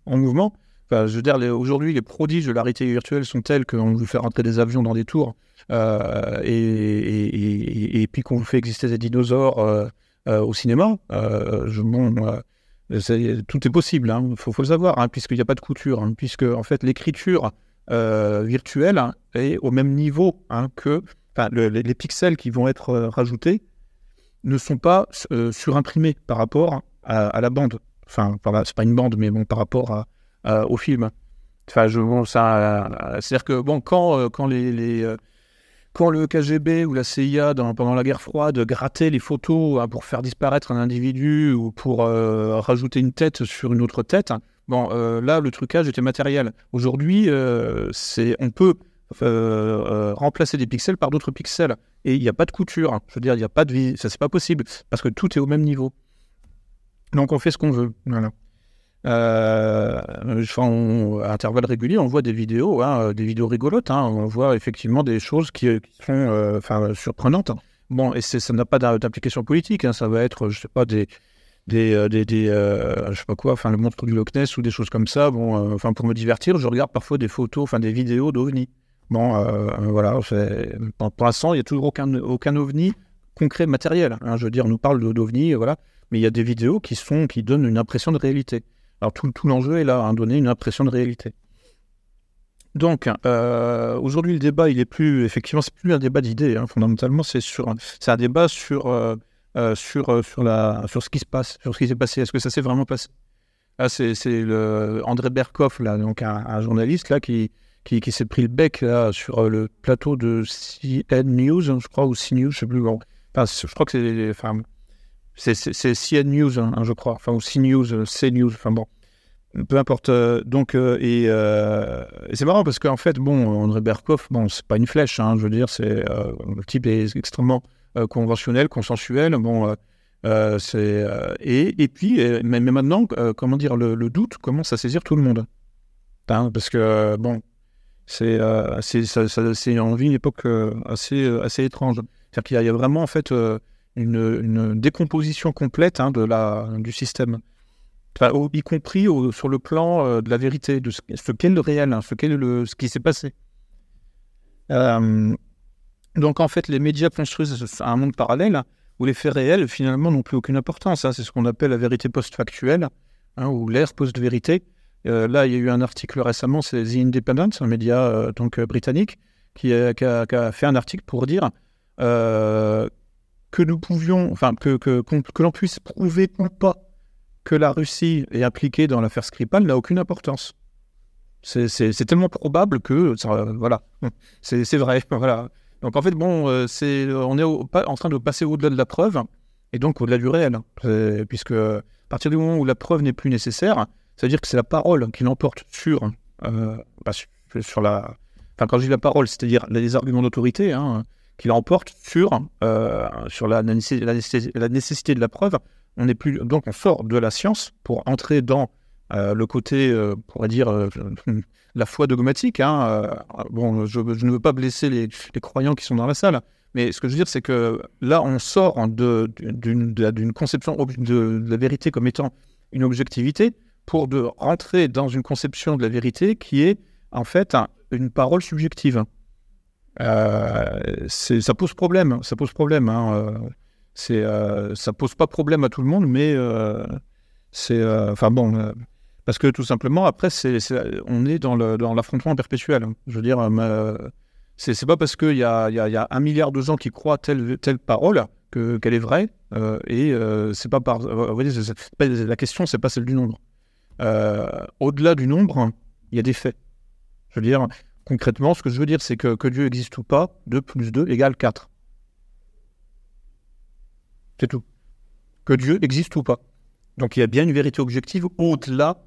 en mouvement. Je veux dire, aujourd'hui, les prodiges de la réalité virtuelle sont tels qu'on vous fait rentrer des avions dans des tours et puis qu'on vous fait exister des dinosaures au cinéma. Tout est possible, il faut le savoir, puisqu'il n'y a pas de couture, puisque en fait, l'écriture virtuelle est au même niveau que... les pixels qui vont être rajoutés ne sont pas surimprimés par rapport à la bande. C'est pas une bande, mais bon, par rapport au film. C'est-à-dire que quand le KGB ou la CIA pendant la guerre froide grattaient les photos pour faire disparaître un individu ou pour rajouter une tête sur une autre tête, là le trucage était matériel. Aujourd'hui, on peut remplacer des pixels par d'autres pixels et il n'y a pas de couture. Je veux dire, il n'y a pas de vie. Ça c'est pas possible parce que tout est au même niveau. Donc on fait ce qu'on veut, voilà. À intervalles réguliers, on voit des vidéos rigolotes. On voit effectivement des choses qui sont surprenantes. Bon, et ça n'a pas d'application politique. Ça va être, je sais pas, des je sais pas quoi, enfin le monstre du Loch Ness ou des choses comme ça. Bon, enfin pour me divertir, je regarde parfois des photos, enfin des vidéos d'ovnis. Bon, voilà, pour l'instant, il n'y a toujours aucun ovni concret matériel. Hein, je veux dire, on nous parle d'ovnis, voilà, mais il y a des vidéos qui donnent une impression de réalité. Alors tout l'enjeu est là, hein, donner une impression de réalité. Donc aujourd'hui, le débat, il est plus, effectivement, c'est plus un débat d'idées. Hein, fondamentalement, c'est un débat sur ce qui se passe, sur ce qui s'est passé. Est-ce que ça s'est vraiment passé ? Ah, c'est le André Bercoff là, donc un journaliste là qui s'est pris le bec là, sur le plateau de CN News, je crois, ou CNews, je ne sais plus. Bon. Enfin, je crois que c'est CN News, hein, je crois, enfin, ou CNews, enfin bon, peu importe. Donc, et c'est marrant parce qu'en fait, bon, André Bercoff, bon, c'est pas une flèche, hein, je veux dire, le type est extrêmement conventionnel, consensuel, bon, et puis, mais maintenant, comment dire, le doute commence à saisir tout le monde. Hein, parce que, bon, c'est on vit une époque assez étrange. C'est-à-dire qu'il y a vraiment en fait une décomposition complète, hein, du système, enfin, y compris sur le plan de la vérité, de ce qu'est le réel, hein, ce qui s'est passé. Donc en fait, les médias construisent un monde parallèle où les faits réels finalement n'ont plus aucune importance. Hein. C'est ce qu'on appelle la vérité post-factuelle, hein, ou l'ère post-vérité. Là, il y a eu un article récemment, c'est The Independent, un média britannique, qui a fait un article pour dire que nous pouvions, enfin que l'on puisse prouver ou pas que la Russie est impliquée dans l'affaire Skripal n'a aucune importance. C'est tellement probable que ça, voilà, c'est vrai, voilà. Donc en fait, bon, on est en train de passer au-delà de la preuve et donc au-delà du réel, puisque à partir du moment où la preuve n'est plus nécessaire. C'est-à-dire que c'est la parole qui l'emporte sur la... Enfin, quand je dis la parole, c'est-à-dire les arguments d'autorité, hein, qui l'emportent sur la nécessité de la preuve. On n'est plus... Donc, on sort de la science pour entrer dans le côté, on pourrait dire, la foi dogmatique. Hein. Bon, je ne veux pas blesser les croyants qui sont dans la salle, mais ce que je veux dire, c'est que là, on sort d'une conception de la vérité comme étant une objectivité, pour de rentrer dans une conception de la vérité qui est en fait une parole subjective. Ça pose problème. Hein. Ça pose pas problème à tout le monde, mais parce que tout simplement après on est dans l'affrontement perpétuel. Je veux dire, c'est pas parce qu'il y a 1 milliard de gens qui croient telle parole qu'elle est vraie. C'est pas par, vous voyez, la question c'est pas celle du nombre. Au-delà du nombre, il y a des faits. Je veux dire, concrètement, ce que je veux dire, c'est que Dieu existe ou pas, 2 plus 2 égale 4. C'est tout. Que Dieu existe ou pas. Donc il y a bien une vérité objective au-delà,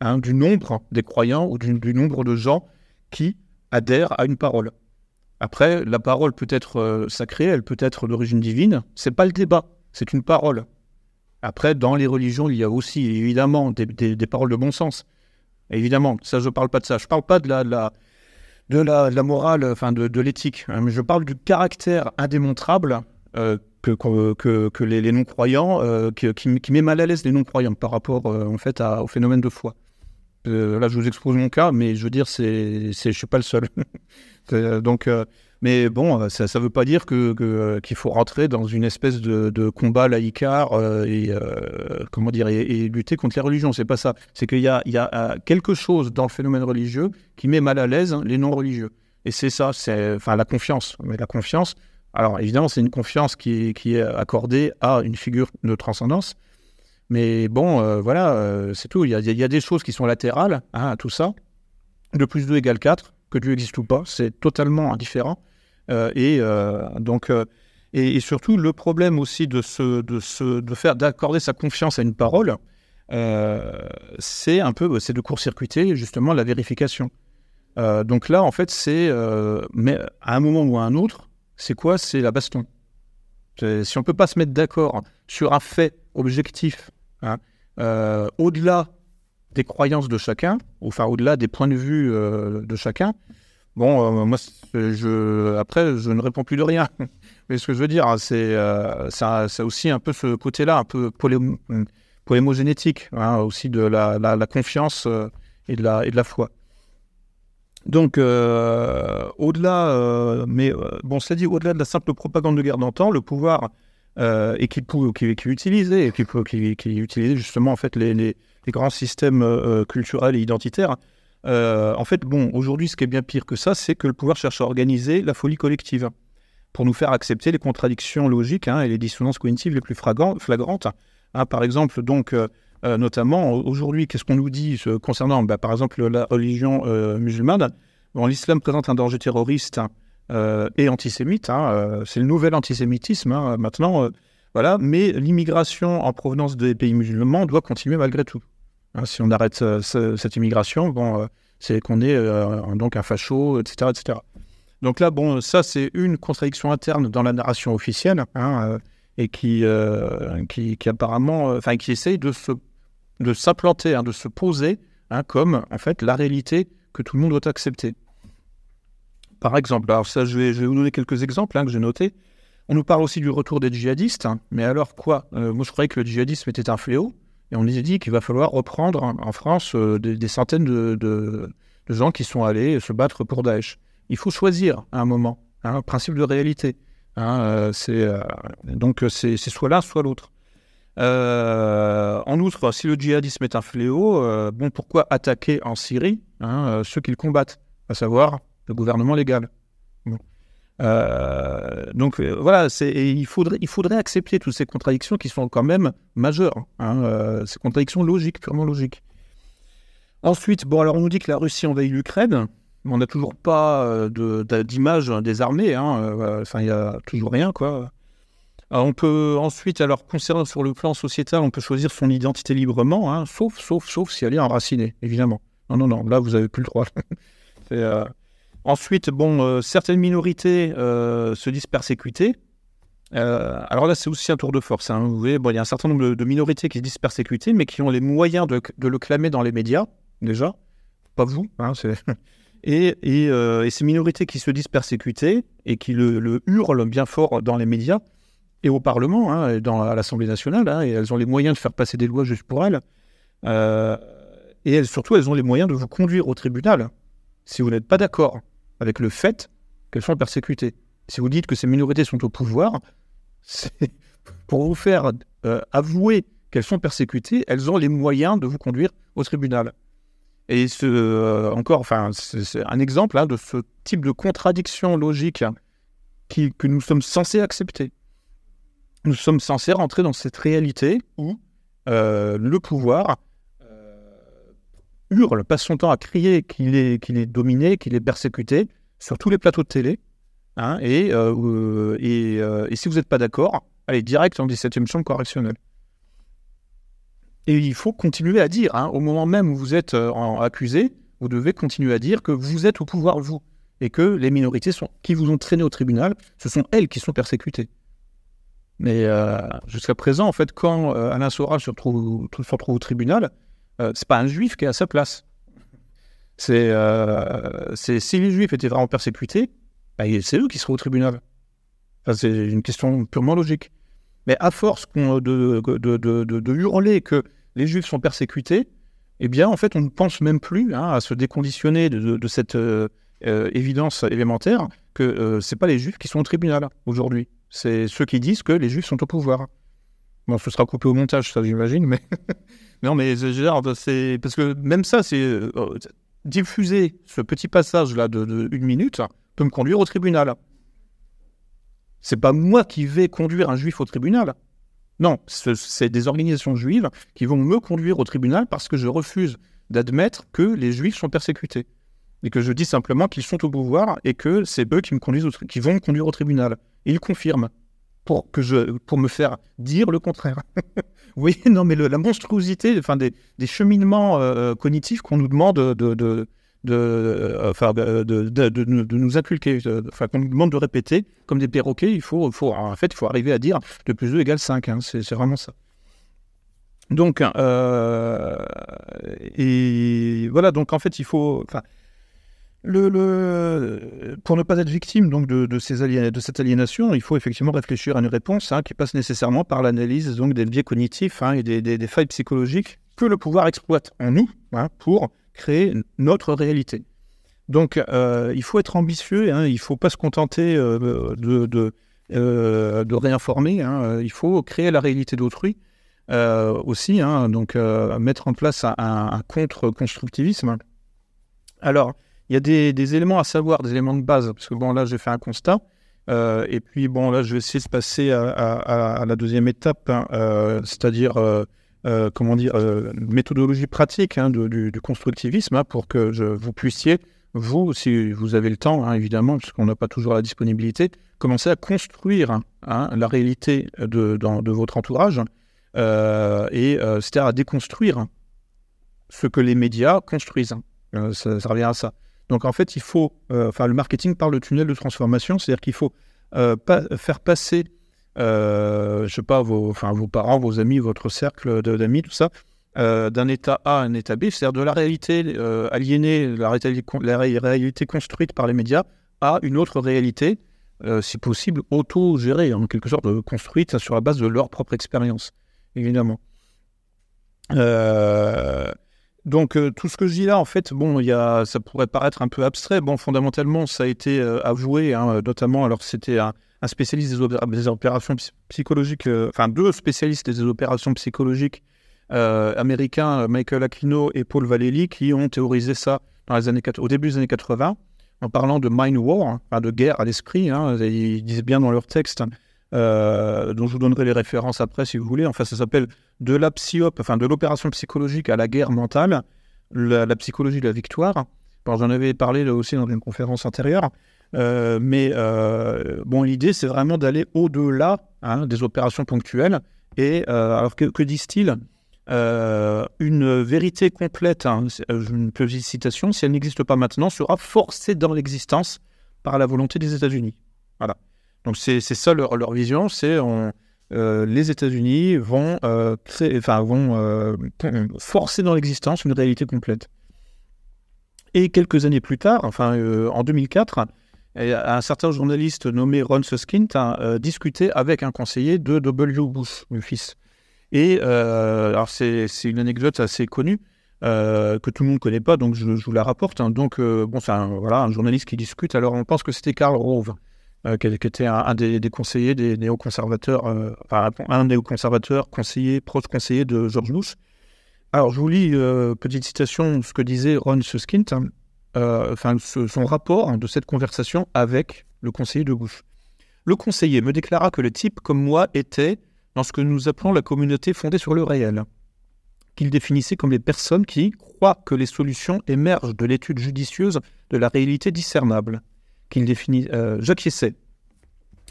hein, du nombre des croyants ou du nombre de gens qui adhèrent à une parole. Après, la parole peut être sacrée, elle peut être d'origine divine. C'est pas le débat, c'est une parole. Après, dans les religions, il y a aussi, évidemment, des paroles de bon sens. Évidemment, ça, je ne parle pas de ça. Je ne parle pas de la morale, enfin de l'éthique. Hein, mais je parle du caractère indémontrable que les non-croyants, qui met mal à l'aise les non-croyants par rapport, en fait, au phénomène de foi. Là, je vous expose mon cas, mais je veux dire, je ne suis pas le seul. Donc... Mais bon, ça ne veut pas dire qu'il faut rentrer dans une espèce de combat laïcard et lutter contre les religions. C'est pas ça. C'est qu'il y a quelque chose dans le phénomène religieux qui met mal à l'aise, hein, les non-religieux. Et c'est ça, enfin la confiance. Mais la confiance, alors évidemment, c'est une confiance qui est accordée à une figure de transcendance. Mais bon, voilà, c'est tout. Il y a des choses qui sont latérales, hein, à tout ça. 2 plus 2 égale 4, que Dieu existe ou pas, c'est totalement indifférent. Et surtout, le problème aussi d'accorder sa confiance à une parole, c'est de court-circuiter justement la vérification. Donc là, en fait, mais à un moment ou à un autre, c'est quoi ? C'est la baston. Si on ne peut pas se mettre d'accord sur un fait objectif, hein, au-delà des croyances de chacun, enfin au-delà des points de vue de chacun, Bon, moi, après, je ne réponds plus de rien. Mais ce que je veux dire, c'est aussi un peu ce côté-là, un peu polémogénétique, hein, aussi de la confiance et de la foi. Donc, au-delà de la simple propagande de guerre d'antan, le pouvoir qui utilisait justement en fait les grands systèmes culturels et identitaires. En fait, bon, aujourd'hui, ce qui est bien pire que ça, c'est que le pouvoir cherche à organiser la folie collective pour nous faire accepter les contradictions logiques, hein, et les dissonances cognitives les plus flagrantes. Hein, par exemple, donc, notamment aujourd'hui, qu'est-ce qu'on nous dit concernant, par exemple, la religion musulmane? Bon, l'islam présente un danger terroriste et antisémite. Hein, c'est le nouvel antisémitisme, hein, maintenant. Voilà, mais l'immigration en provenance des pays musulmans doit continuer malgré tout. Hein, si on arrête cette immigration, bon, c'est qu'on est donc un facho, etc., etc. Donc là, bon, ça, c'est une contradiction interne dans la narration officielle, hein, et qui apparemment, enfin, qui essaye de s'implanter, hein, de se poser, hein, comme en fait la réalité que tout le monde doit accepter. Par exemple, alors ça, je vais vous donner quelques exemples, hein, que j'ai notés. On nous parle aussi du retour des djihadistes, hein, mais alors quoi? Moi, je croyais que le djihadisme était un fléau. Et on nous a dit qu'il va falloir reprendre en France des centaines de gens qui sont allés se battre pour Daesh. Il faut choisir à un moment, hein, un principe de réalité. Hein, donc c'est soit l'un, soit l'autre. En outre, si le djihadisme est un fléau, bon, pourquoi attaquer en Syrie, hein, ceux qui le combattent, à savoir le gouvernement légal? Bon. Donc voilà, il faudrait accepter toutes ces contradictions qui sont quand même majeures, hein, ces contradictions logiques, purement logiques. Ensuite, bon, alors on nous dit que la Russie envahit l'Ukraine, mais on n'a toujours pas d'image des armées, hein, enfin il n'y a toujours rien, quoi. Alors, on peut ensuite, alors concernant sur le plan sociétal, on peut choisir son identité librement, hein, sauf si elle est enracinée, évidemment. Non, là vous n'avez plus le droit. C'est... Ensuite, bon, certaines minorités se disent persécutées. Alors là, c'est aussi un tour de force. Hein, vous voyez, bon, il y a un certain nombre de minorités qui se disent persécutées, mais qui ont les moyens de le clamer dans les médias, déjà. Pas vous. Hein, et ces minorités qui se disent persécutées et qui le hurlent bien fort dans les médias et au Parlement, hein, et à l'Assemblée nationale, hein, et elles ont les moyens de faire passer des lois juste pour elles. Et surtout, elles ont les moyens de vous conduire au tribunal si vous n'êtes pas d'accord avec le fait qu'elles sont persécutées. Si vous dites que ces minorités sont au pouvoir, c'est pour vous faire avouer qu'elles sont persécutées, elles ont les moyens de vous conduire au tribunal. Et c'est un exemple, hein, de ce type de contradiction logique, hein, que nous sommes censés accepter. Nous sommes censés rentrer dans cette réalité où le pouvoir hurle, passe son temps à crier qu'il est dominé, qu'il est persécuté, sur tous les plateaux de télé. Hein, et si vous n'êtes pas d'accord, allez direct en 17e chambre correctionnelle. Et il faut continuer à dire, hein, au moment même où vous êtes accusé, vous devez continuer à dire que vous êtes au pouvoir, vous, et que les minorités qui vous ont traîné au tribunal, ce sont elles qui sont persécutées. Mais jusqu'à présent, en fait, quand Alain Soral se retrouve au tribunal, c'est pas un juif qui est à sa place. Si les juifs étaient vraiment persécutés, c'est eux qui seraient au tribunal. Enfin, c'est une question purement logique. Mais à force de hurler que les juifs sont persécutés, eh bien, en fait, on ne pense même plus, hein, à se déconditionner de cette évidence élémentaire que c'est pas les juifs qui sont au tribunal aujourd'hui. C'est ceux qui disent que les juifs sont au pouvoir. Bon, ce sera coupé au montage, ça, j'imagine, mais... Non, mais c'est... Parce que même ça, c'est... Diffuser ce petit passage-là d'une minute peut me conduire au tribunal. C'est pas moi qui vais conduire un juif au tribunal. Non, c'est des organisations juives qui vont me conduire au tribunal parce que je refuse d'admettre que les juifs sont persécutés. Et que je dis simplement qu'ils sont au pouvoir et que c'est eux qui vont me conduire au tribunal. Et ils confirment. Pour me faire dire le contraire. Vous voyez, non, mais la monstruosité, enfin, des cheminements cognitifs qu'on nous demande de nous inculquer, enfin, qu'on nous demande de répéter, comme des perroquets, il faut arriver à dire 2 plus 2 égale 5, hein, c'est vraiment ça. Donc, et voilà, donc en fait, il faut... Pour ne pas être victime donc, de cette aliénation, il faut effectivement réfléchir à une réponse qui passe nécessairement par l'analyse donc, des biais cognitifs et des failles psychologiques que le pouvoir exploite en nous pour créer notre réalité. Donc il faut être ambitieux, il ne faut pas se contenter de réinformer, il faut créer la réalité d'autrui aussi, donc mettre en place un contre-constructivisme. Alors, il y a des éléments à savoir, des éléments de base, parce que bon, là, j'ai fait un constat, et puis bon, là, je vais essayer de passer à la deuxième étape, c'est-à-dire, méthodologie pratique du constructivisme, pour que vous puissiez, vous, si vous avez le temps, évidemment, puisqu'on n'a pas toujours la disponibilité, commencer à construire la réalité de votre entourage, c'est-à-dire à déconstruire ce que les médias construisent. Ça revient à ça. Donc en fait, il faut, le marketing parle de tunnel de transformation, c'est-à-dire qu'il faut faire passer, vos parents, vos amis, votre cercle d'amis, tout ça, d'un état A à un état B, c'est-à-dire de la réalité aliénée, la réalité construite par les médias, à une autre réalité, si possible, auto-gérée, en quelque sorte construite sur la base de leur propre expérience, évidemment. Donc, tout ce que je dis là, en fait, bon, ça pourrait paraître un peu abstrait. Bon, fondamentalement, ça a été avoué, notamment, alors c'était un spécialiste des opérations psychologiques, deux spécialistes des opérations psychologiques américains, Michael Aquino et Paul Valéry, qui ont théorisé ça au début des années 80, en parlant de mind war, de guerre à l'esprit. Ils disent bien dans leur texte, dont je vous donnerai les références après si vous voulez. Enfin, ça s'appelle de la psyop, de l'opération psychologique à la guerre mentale, la psychologie de la victoire. Bon, j'en avais parlé là aussi dans une conférence antérieure, mais l'idée c'est vraiment d'aller au-delà des opérations ponctuelles. Et alors que disent-ils, une vérité complète, une petite citation, si elle n'existe pas maintenant, sera forcée dans l'existence par la volonté des États-Unis. Voilà. Donc c'est ça leur vision, c'est les États-Unis vont forcer dans l'existence une réalité complète. Et quelques années plus tard, en 2004, un certain journaliste nommé Ron Suskind discutait avec un conseiller de W. Bush, le fils. Et alors c'est une anecdote assez connue que tout le monde ne connaît pas, donc je vous la rapporte. Donc c'est un journaliste qui discute. Alors on pense que c'était Karl Rove. Qui était un des conseillers des néoconservateurs, un néoconservateur proche conseiller de George Bush. Alors, je vous lis petite citation, ce que disait Ron Suskind, son rapport de cette conversation avec le conseiller de Bush. « Le conseiller me déclara que le type, comme moi, était dans ce que nous appelons la communauté fondée sur le réel, qu'il définissait comme les personnes qui croient que les solutions émergent de l'étude judicieuse de la réalité discernable. » qu'il définit, j'acquiesçais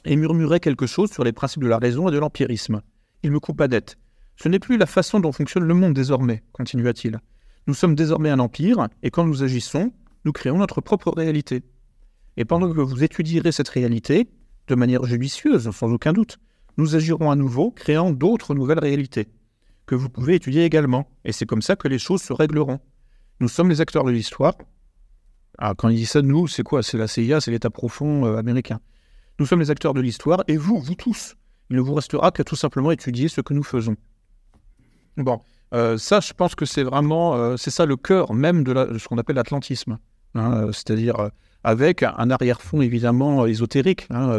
et murmurait quelque chose sur les principes de la raison et de l'empirisme. Il me coupa net. « Ce n'est plus la façon dont fonctionne le monde désormais, » continua-t-il. « Nous sommes désormais un empire, et quand nous agissons, nous créons notre propre réalité. Et pendant que vous étudierez cette réalité, de manière judicieuse, sans aucun doute, nous agirons à nouveau, créant d'autres nouvelles réalités, que vous pouvez étudier également, et c'est comme ça que les choses se régleront. Nous sommes les acteurs de l'histoire. » Ah, quand il dit ça, nous, c'est quoi ? C'est la CIA, c'est l'État profond américain. Nous sommes les acteurs de l'histoire, et vous tous, il ne vous restera qu'à tout simplement étudier ce que nous faisons. Bon, ça, je pense que c'est vraiment, c'est ça le cœur même de ce qu'on appelle l'atlantisme, c'est-à-dire avec un arrière-fond évidemment ésotérique. On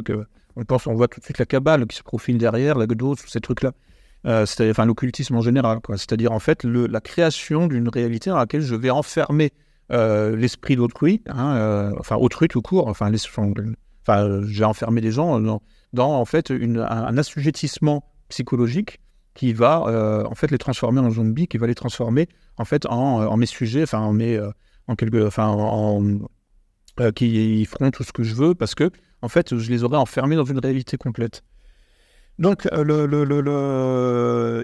voit tout de suite la cabale qui se profile derrière, la Gnosé, tous ces trucs-là. C'est-à-dire, l'occultisme en général, quoi. C'est-à-dire en fait la création d'une réalité dans laquelle je vais enfermer l'esprit d'autrui, autrui tout court, j'ai enfermé des gens dans en fait un assujettissement psychologique qui va en fait les transformer en zombies, qui va les transformer en fait en mes sujets, qui feront tout ce que je veux parce que en fait je les aurais enfermés dans une réalité complète. Donc, il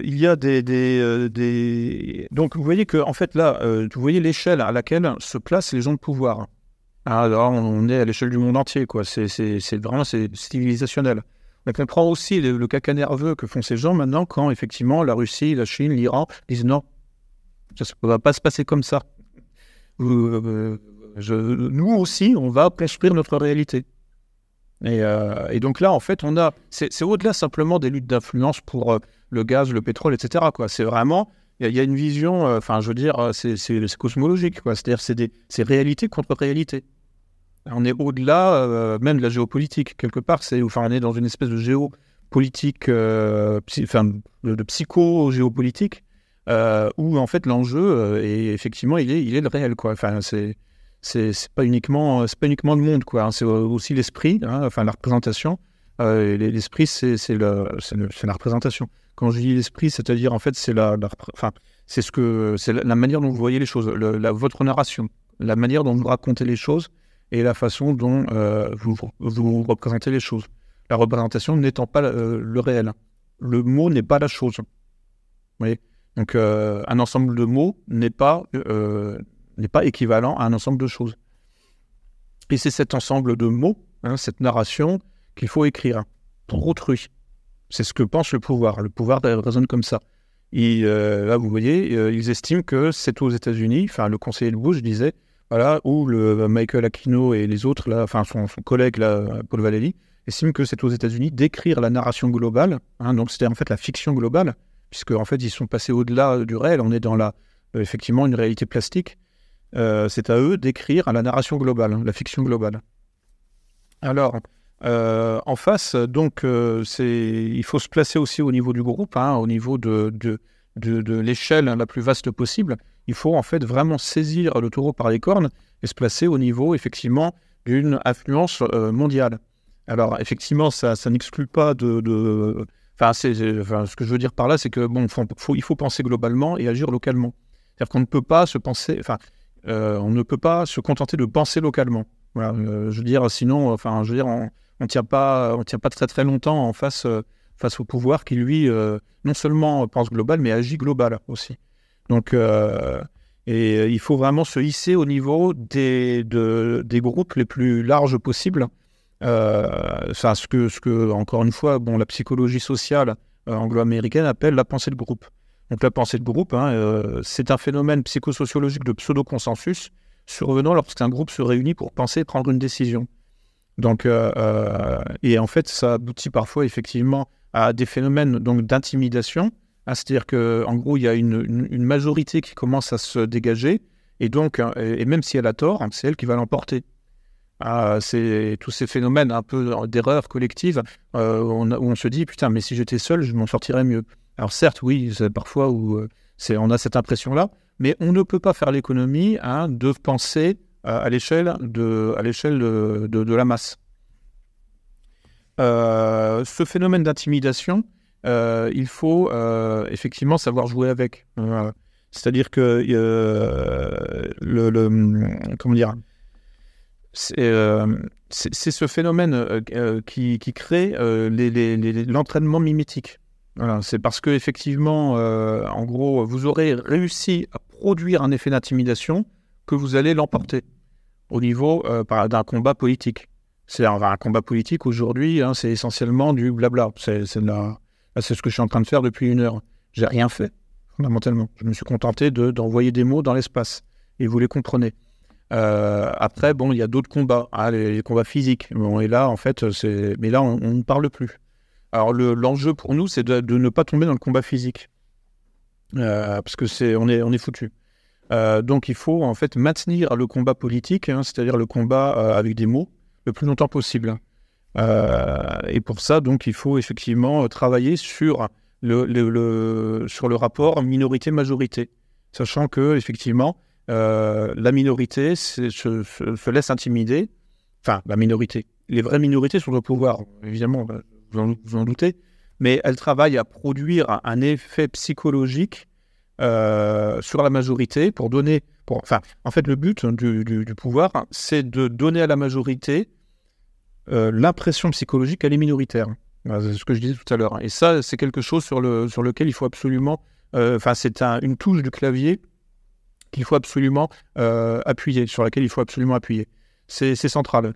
y a des... Donc, vous voyez que, en fait, là, vous voyez l'échelle à laquelle se placent les gens de pouvoir. Alors, on est à l'échelle du monde entier, quoi. C'est vraiment civilisationnel. On comprend aussi le caca nerveux que font ces gens maintenant quand, effectivement, la Russie, la Chine, l'Iran disent non, ça ne va pas se passer comme ça. nous aussi, on va construire notre réalité. Et donc là, en fait, on a, c'est au-delà simplement des luttes d'influence pour le gaz, le pétrole, etc., quoi. C'est vraiment, il y a une vision, enfin, je veux dire, c'est cosmologique, quoi. C'est-à-dire, c'est réalité contre réalité. On est au-delà même de la géopolitique. Quelque part, enfin, on est dans une espèce de géopolitique, de psycho-géopolitique, où, en fait, l'enjeu, est, effectivement, il est le réel, quoi. Enfin, c'est pas uniquement le monde, quoi, hein, c'est aussi l'esprit, hein, enfin la représentation, l'esprit c'est la représentation. Quand je dis l'esprit, c'est-à-dire en fait c'est la manière dont vous voyez les choses, votre narration, la manière dont vous racontez les choses et la façon dont vous représentez les choses. La représentation n'étant pas le réel, le mot n'est pas la chose. Vous voyez, donc un ensemble de mots n'est pas équivalent à un ensemble de choses. Et c'est cet ensemble de mots, hein, cette narration, qu'il faut écrire pour autrui. C'est ce que pense le pouvoir. Le pouvoir raisonne comme ça. Et là, vous voyez, ils estiment que c'est aux États-Unis, enfin, le conseiller de Bush disait, voilà, ou le Michael Aquino et les autres, là, enfin, son collègue, là, Paul Valéry, estiment que c'est aux États-Unis d'écrire la narration globale, hein, donc c'était en fait la fiction globale, puisque en fait, ils sont passés au-delà du réel, on est dans effectivement une réalité plastique. C'est à eux d'écrire la narration globale, hein, la fiction globale. Alors, en face, donc, il faut se placer aussi au niveau du groupe, hein, au niveau de l'échelle la plus vaste possible. Il faut en fait vraiment saisir le taureau par les cornes et se placer au niveau, effectivement, d'une influence mondiale. Alors, effectivement, ça n'exclut pas de... Enfin, ce que je veux dire par là, c'est que bon, il faut penser globalement et agir localement. C'est-à-dire qu'on ne peut pas se penser... Enfin, on ne peut pas se contenter de penser localement. Voilà, je veux dire, sinon, enfin, je veux dire, on tient pas très très longtemps en face au pouvoir qui lui non seulement pense global, mais agit global aussi. Donc, et il faut vraiment se hisser au niveau des groupes les plus larges possibles. Ça, ce que encore une fois, bon, la psychologie sociale anglo-américaine appelle la pensée de groupe. Donc la pensée de groupe, hein, c'est un phénomène psychosociologique de pseudo-consensus survenant lorsqu'un groupe se réunit pour penser et prendre une décision. Donc, et en fait, ça aboutit parfois effectivement à des phénomènes donc, d'intimidation, hein, c'est-à-dire qu'en gros, il y a une majorité qui commence à se dégager, et donc, et même si elle a tort, hein, c'est elle qui va l'emporter. C'est tous ces phénomènes un peu d'erreur collective où on se dit « putain, mais si j'étais seul, je m'en sortirais mieux ». Alors certes, oui, c'est parfois où on a cette impression-là, mais on ne peut pas faire l'économie, hein, de penser à l'échelle de la masse. Ce phénomène d'intimidation, il faut effectivement savoir jouer avec. C'est-à-dire que comment dire, c'est ce phénomène qui crée l'entraînement mimétique. Voilà, c'est parce que effectivement, en gros, vous aurez réussi à produire un effet d'intimidation que vous allez l'emporter au niveau d'un combat politique. C'est-à-dire un combat politique aujourd'hui, hein, c'est essentiellement du blabla. C'est ce que je suis en train de faire depuis 1 heure. J'ai rien fait fondamentalement. Je me suis contenté d'envoyer des mots dans l'espace et vous les comprenez. Après, bon, il y a d'autres combats, hein, les combats physiques. Bon, et là, en fait, mais là, on ne parle plus. Alors l'enjeu pour nous, c'est de ne pas tomber dans le combat physique, parce que on est foutu. Donc il faut en fait maintenir le combat politique, hein, c'est-à-dire le combat avec des mots, le plus longtemps possible. Et pour ça, donc il faut effectivement travailler sur le rapport minorité-majorité, sachant que effectivement la minorité se laisse intimider. Enfin, la minorité. Les vraies minorités sont au pouvoir, évidemment. Vous en doutez, mais elle travaille à produire un effet psychologique sur la majorité pour donner... Enfin, en fait, le but du pouvoir, c'est de donner à la majorité l'impression psychologique qu'elle est minoritaire. C'est ce que je disais tout à l'heure. Et ça, c'est quelque chose sur lequel il faut absolument... Enfin, c'est une touche du clavier qu'il faut absolument appuyer, sur laquelle il faut absolument appuyer. C'est central.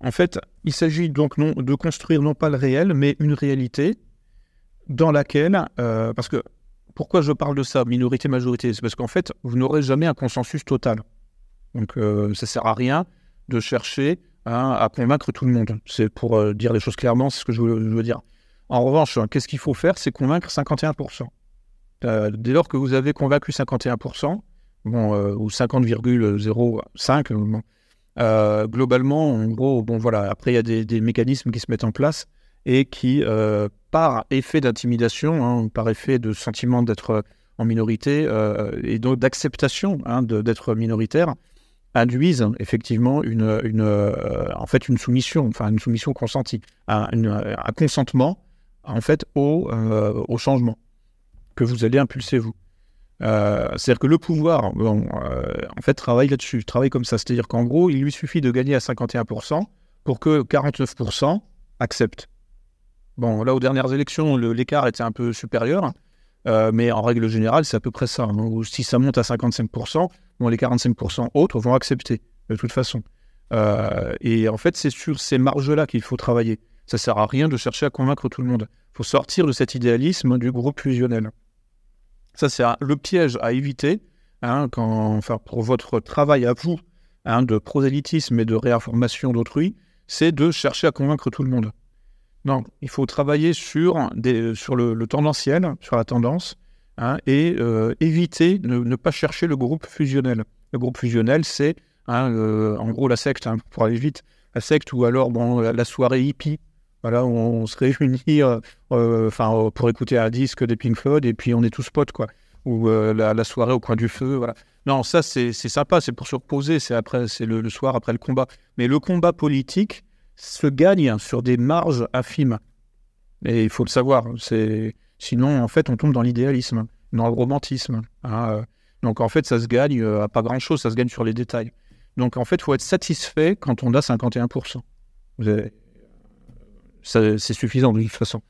En fait, il s'agit donc de construire non pas le réel, mais une réalité dans laquelle... parce que Pourquoi je parle de ça, minorité-majorité? C'est parce qu'en fait, vous n'aurez jamais un consensus total. Donc, ça ne sert à rien de chercher à convaincre tout le monde. C'est pour dire les choses clairement, c'est ce que je veux dire. En revanche, qu'est-ce qu'il faut faire? C'est convaincre 51%. Dès lors que vous avez convaincu 51%, ou 50,05%, globalement, en gros, après, il y a des mécanismes qui se mettent en place et qui, par effet d'intimidation, par effet de sentiment d'être en minorité et donc d'acceptation d'être minoritaire, induisent effectivement une soumission, une soumission consentie, un consentement en fait au changement que vous allez impulser vous. C'est-à-dire que le pouvoir, en fait, travaille là-dessus, travaille comme ça. C'est-à-dire qu'en gros, il lui suffit de gagner à 51% pour que 49% acceptent. Bon, là, aux dernières élections, l'écart était un peu supérieur, mais en règle générale, c'est à peu près ça. Donc, si ça monte à 55%, les 45% autres vont accepter, de toute façon. Et en fait, c'est sur ces marges-là qu'il faut travailler. Ça ne sert à rien de chercher à convaincre tout le monde. Il faut sortir de cet idéalisme du groupe fusionnel. Ça, c'est le piège à éviter pour votre travail à vous de prosélytisme et de réinformation d'autrui, c'est de chercher à convaincre tout le monde. Non, il faut travailler sur le tendanciel, sur la tendance, et éviter de ne pas chercher le groupe fusionnel. Le groupe fusionnel, c'est en gros la secte, pour aller vite, la secte ou alors la soirée hippie. Voilà, on se réunit pour écouter un disque des Pink Floyd et puis on est tous potes, quoi. Ou la soirée au coin du feu, voilà. Non, ça c'est sympa, c'est pour se reposer, c'est le soir après le combat. Mais le combat politique se gagne sur des marges affimes. Et il faut le savoir, sinon en fait on tombe dans l'idéalisme, dans le romantisme. Donc en fait ça se gagne à pas grand-chose, ça se gagne sur les détails. Donc en fait il faut être satisfait quand on a 51%. Vous avez... c'est suffisant de toute façon.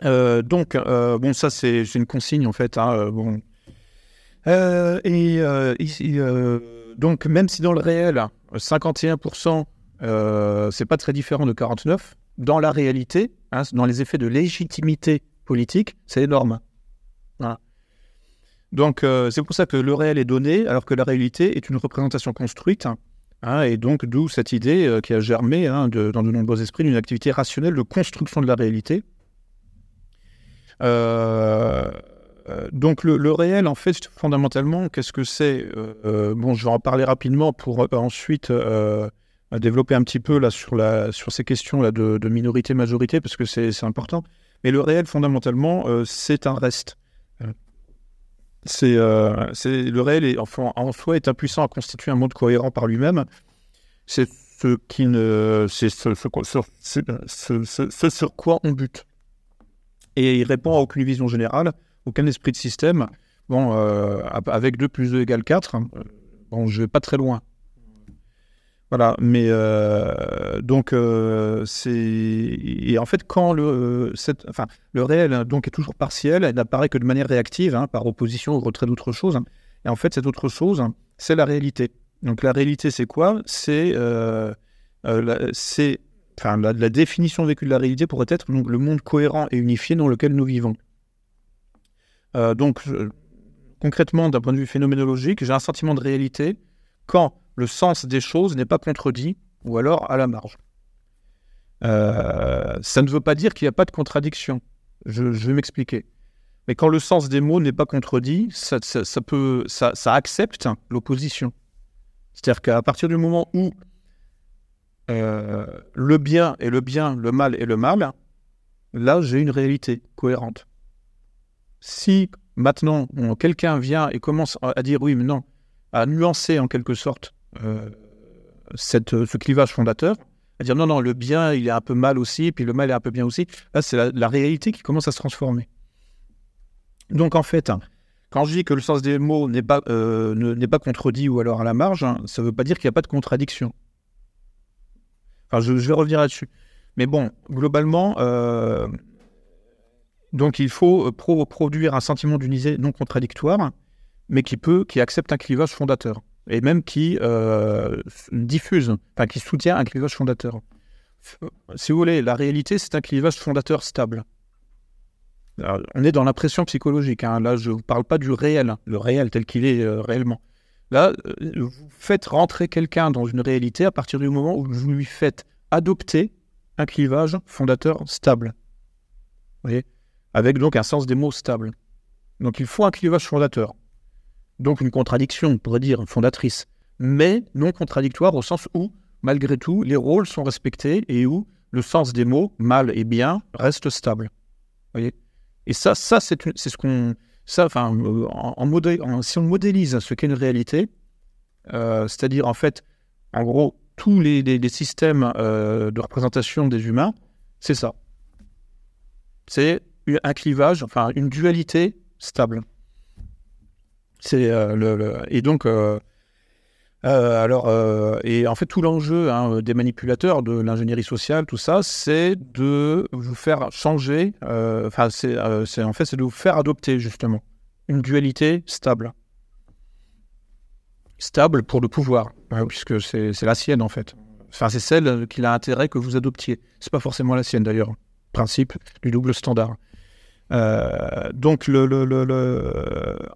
Ça c'est une consigne en fait. Donc même si dans le réel 51%, c'est pas très différent de 49%, dans la réalité, dans les effets de légitimité politique, c'est énorme. Voilà. Donc c'est pour ça que le réel est donné, alors que la réalité est une représentation construite. Et donc, d'où cette idée qui a germé dans de nombreux esprits d'une activité rationnelle de construction de la réalité. Donc, le réel, en fait, fondamentalement, qu'est-ce que c'est? Je vais en parler rapidement pour ensuite développer un petit peu là, sur ces questions-là de minorité-majorité, parce que c'est important. Mais le réel, fondamentalement, c'est un reste. Le réel en soi est impuissant à constituer un monde cohérent par lui-même. C'est ce qui ne, c'est ce sur quoi on bute. Et il répond à aucune vision générale, aucun esprit de système. Avec 2 + 2 = 4, je vais pas très loin. Voilà, mais c'est... Et en fait, quand le réel donc, est toujours partiel, il n'apparaît que de manière réactive, par opposition au retrait d'autre chose. Et en fait, cette autre chose, c'est la réalité. Donc la réalité, c'est quoi? La définition vécue de la réalité pourrait être donc, le monde cohérent et unifié dans lequel nous vivons. Concrètement, d'un point de vue phénoménologique, j'ai un sentiment de réalité quand le sens des choses n'est pas contredit, ou alors à la marge. Ça ne veut pas dire qu'il n'y a pas de contradiction. Je vais m'expliquer. Mais quand le sens des mots n'est pas contredit, ça accepte l'opposition. C'est-à-dire qu'à partir du moment où le bien est le bien, le mal est le mal, là, j'ai une réalité cohérente. Si maintenant, quelqu'un vient et commence à dire « oui, mais non », à nuancer en quelque sorte ce clivage fondateur, à dire non, le bien il est un peu mal aussi, puis le mal est un peu bien aussi, là c'est la réalité qui commence à se transformer. Donc en fait, quand je dis que le sens des mots n'est pas contredit ou alors à la marge, ça ne veut pas dire qu'il n'y a pas de contradiction. Enfin, je vais revenir là-dessus. Mais bon, globalement, donc il faut produire un sentiment d'unité non contradictoire, mais qui accepte un clivage fondateur, et même qui qui soutient un clivage fondateur. Si vous voulez, la réalité, c'est un clivage fondateur stable. Alors, on est dans l'impression psychologique, hein. Là je ne vous parle pas du réel, hein, le réel tel qu'il est réellement. Là, vous faites rentrer quelqu'un dans une réalité à partir du moment où vous lui faites adopter un clivage fondateur stable. Vous voyez ? Avec donc un sens des mots stable. Donc il faut un clivage fondateur. Donc une contradiction, on pourrait dire, fondatrice, mais non contradictoire au sens où, malgré tout, les rôles sont respectés et où le sens des mots, mal et bien, reste stable. Vous voyez ? Et ça c'est ce qu'on... Ça, si on modélise ce qu'est une réalité, c'est-à-dire en fait, en gros, tous les systèmes de représentation des humains, c'est ça. C'est un clivage, enfin une dualité stable. C'est et donc et en fait tout l'enjeu, hein, des manipulateurs, de l'ingénierie sociale, tout ça, c'est de vous faire changer. Enfin, c'est en fait c'est de vous faire adopter justement une dualité stable. Stable pour le pouvoir, puisque c'est la sienne en fait. Enfin, c'est celle qu'il a intérêt que vous adoptiez. C'est pas forcément la sienne d'ailleurs. Principe du double standard. Donc,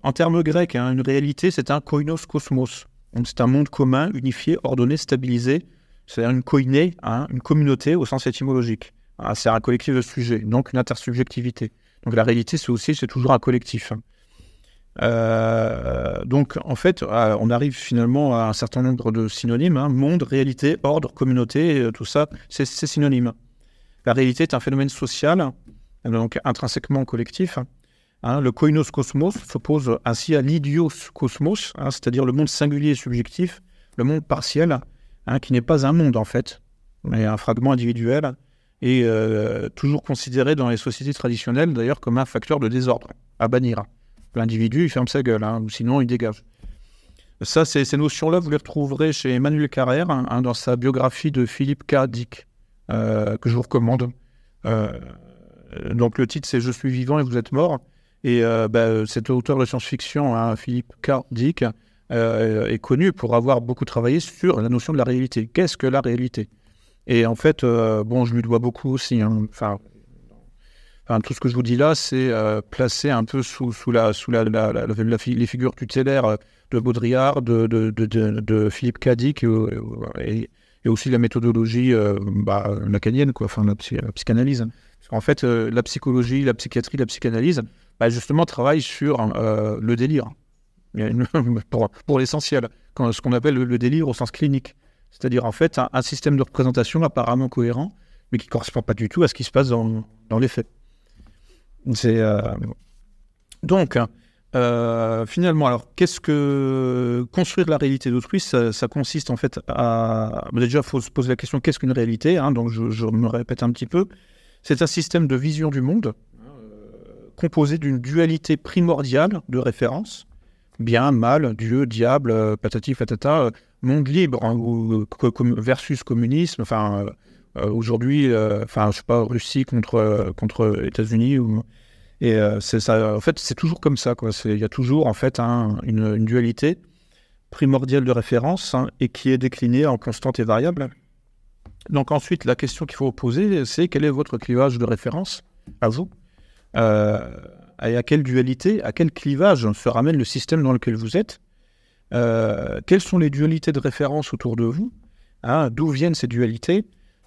en termes grecs, hein, une réalité, c'est un koinos kosmos. Donc, c'est un monde commun, unifié, ordonné, stabilisé. C'est-à-dire une koiné, hein, une communauté au sens étymologique. Hein, c'est un collectif de sujets, donc une intersubjectivité. Donc, la réalité, c'est toujours un collectif. Donc, en fait, on arrive finalement à un certain nombre de synonymes. Hein, monde, réalité, ordre, communauté, tout ça, c'est synonyme. La réalité est un phénomène social, donc intrinsèquement collectif. Hein, le koinos kosmos s'oppose ainsi à l'idios kosmos, hein, c'est-à-dire le monde singulier et subjectif, le monde partiel, hein, qui n'est pas un monde en fait, mais un fragment individuel, et toujours considéré dans les sociétés traditionnelles d'ailleurs comme un facteur de désordre, à bannir. L'individu, il ferme sa gueule, hein, ou sinon il dégage. Ça, ces notions-là, vous les retrouverez chez Emmanuel Carrère, hein, dans sa biographie de Philippe K. Dick. Que je vous recommande. Donc le titre c'est « Je suis vivant et vous êtes mort ». Et cet auteur de science-fiction, hein, Philippe K. Dick, est connu pour avoir beaucoup travaillé sur la notion de la réalité. Qu'est-ce que la réalité ? Et en fait, je lui dois beaucoup aussi. Hein. Enfin, tout ce que je vous dis là, c'est placé un peu sous les figures tutélaires de Baudrillard, de Philippe K. Dick et aussi la méthodologie lacanienne, quoi, enfin la psychanalyse. En fait, la psychologie, la psychiatrie, la psychanalyse, justement, travaillent sur le délire, pour l'essentiel, ce qu'on appelle le délire au sens clinique. C'est-à-dire, en fait, un système de représentation apparemment cohérent, mais qui ne correspond pas du tout à ce qui se passe dans les faits. Donc... finalement, alors, qu'est-ce que construire la réalité d'autrui ? Ça consiste en fait à... Déjà, il faut se poser la question, qu'est-ce qu'une réalité, hein ? Donc, je me répète un petit peu. C'est un système de vision du monde composé d'une dualité primordiale de référence. Bien, mal, Dieu, diable, patati, patata, monde libre, hein, versus communisme, enfin, aujourd'hui, je sais pas, Russie contre États-Unis ou... Et c'est ça, en fait, c'est toujours comme ça, quoi. Il y a toujours, en fait, une dualité primordiale de référence, hein, et qui est déclinée en constante et variable. Donc ensuite, la question qu'il faut poser, c'est quel est votre clivage de référence à vous, et à quelle dualité, à quel clivage se ramène le système dans lequel vous êtes, quelles sont les dualités de référence autour de vous, hein, d'où viennent ces dualités.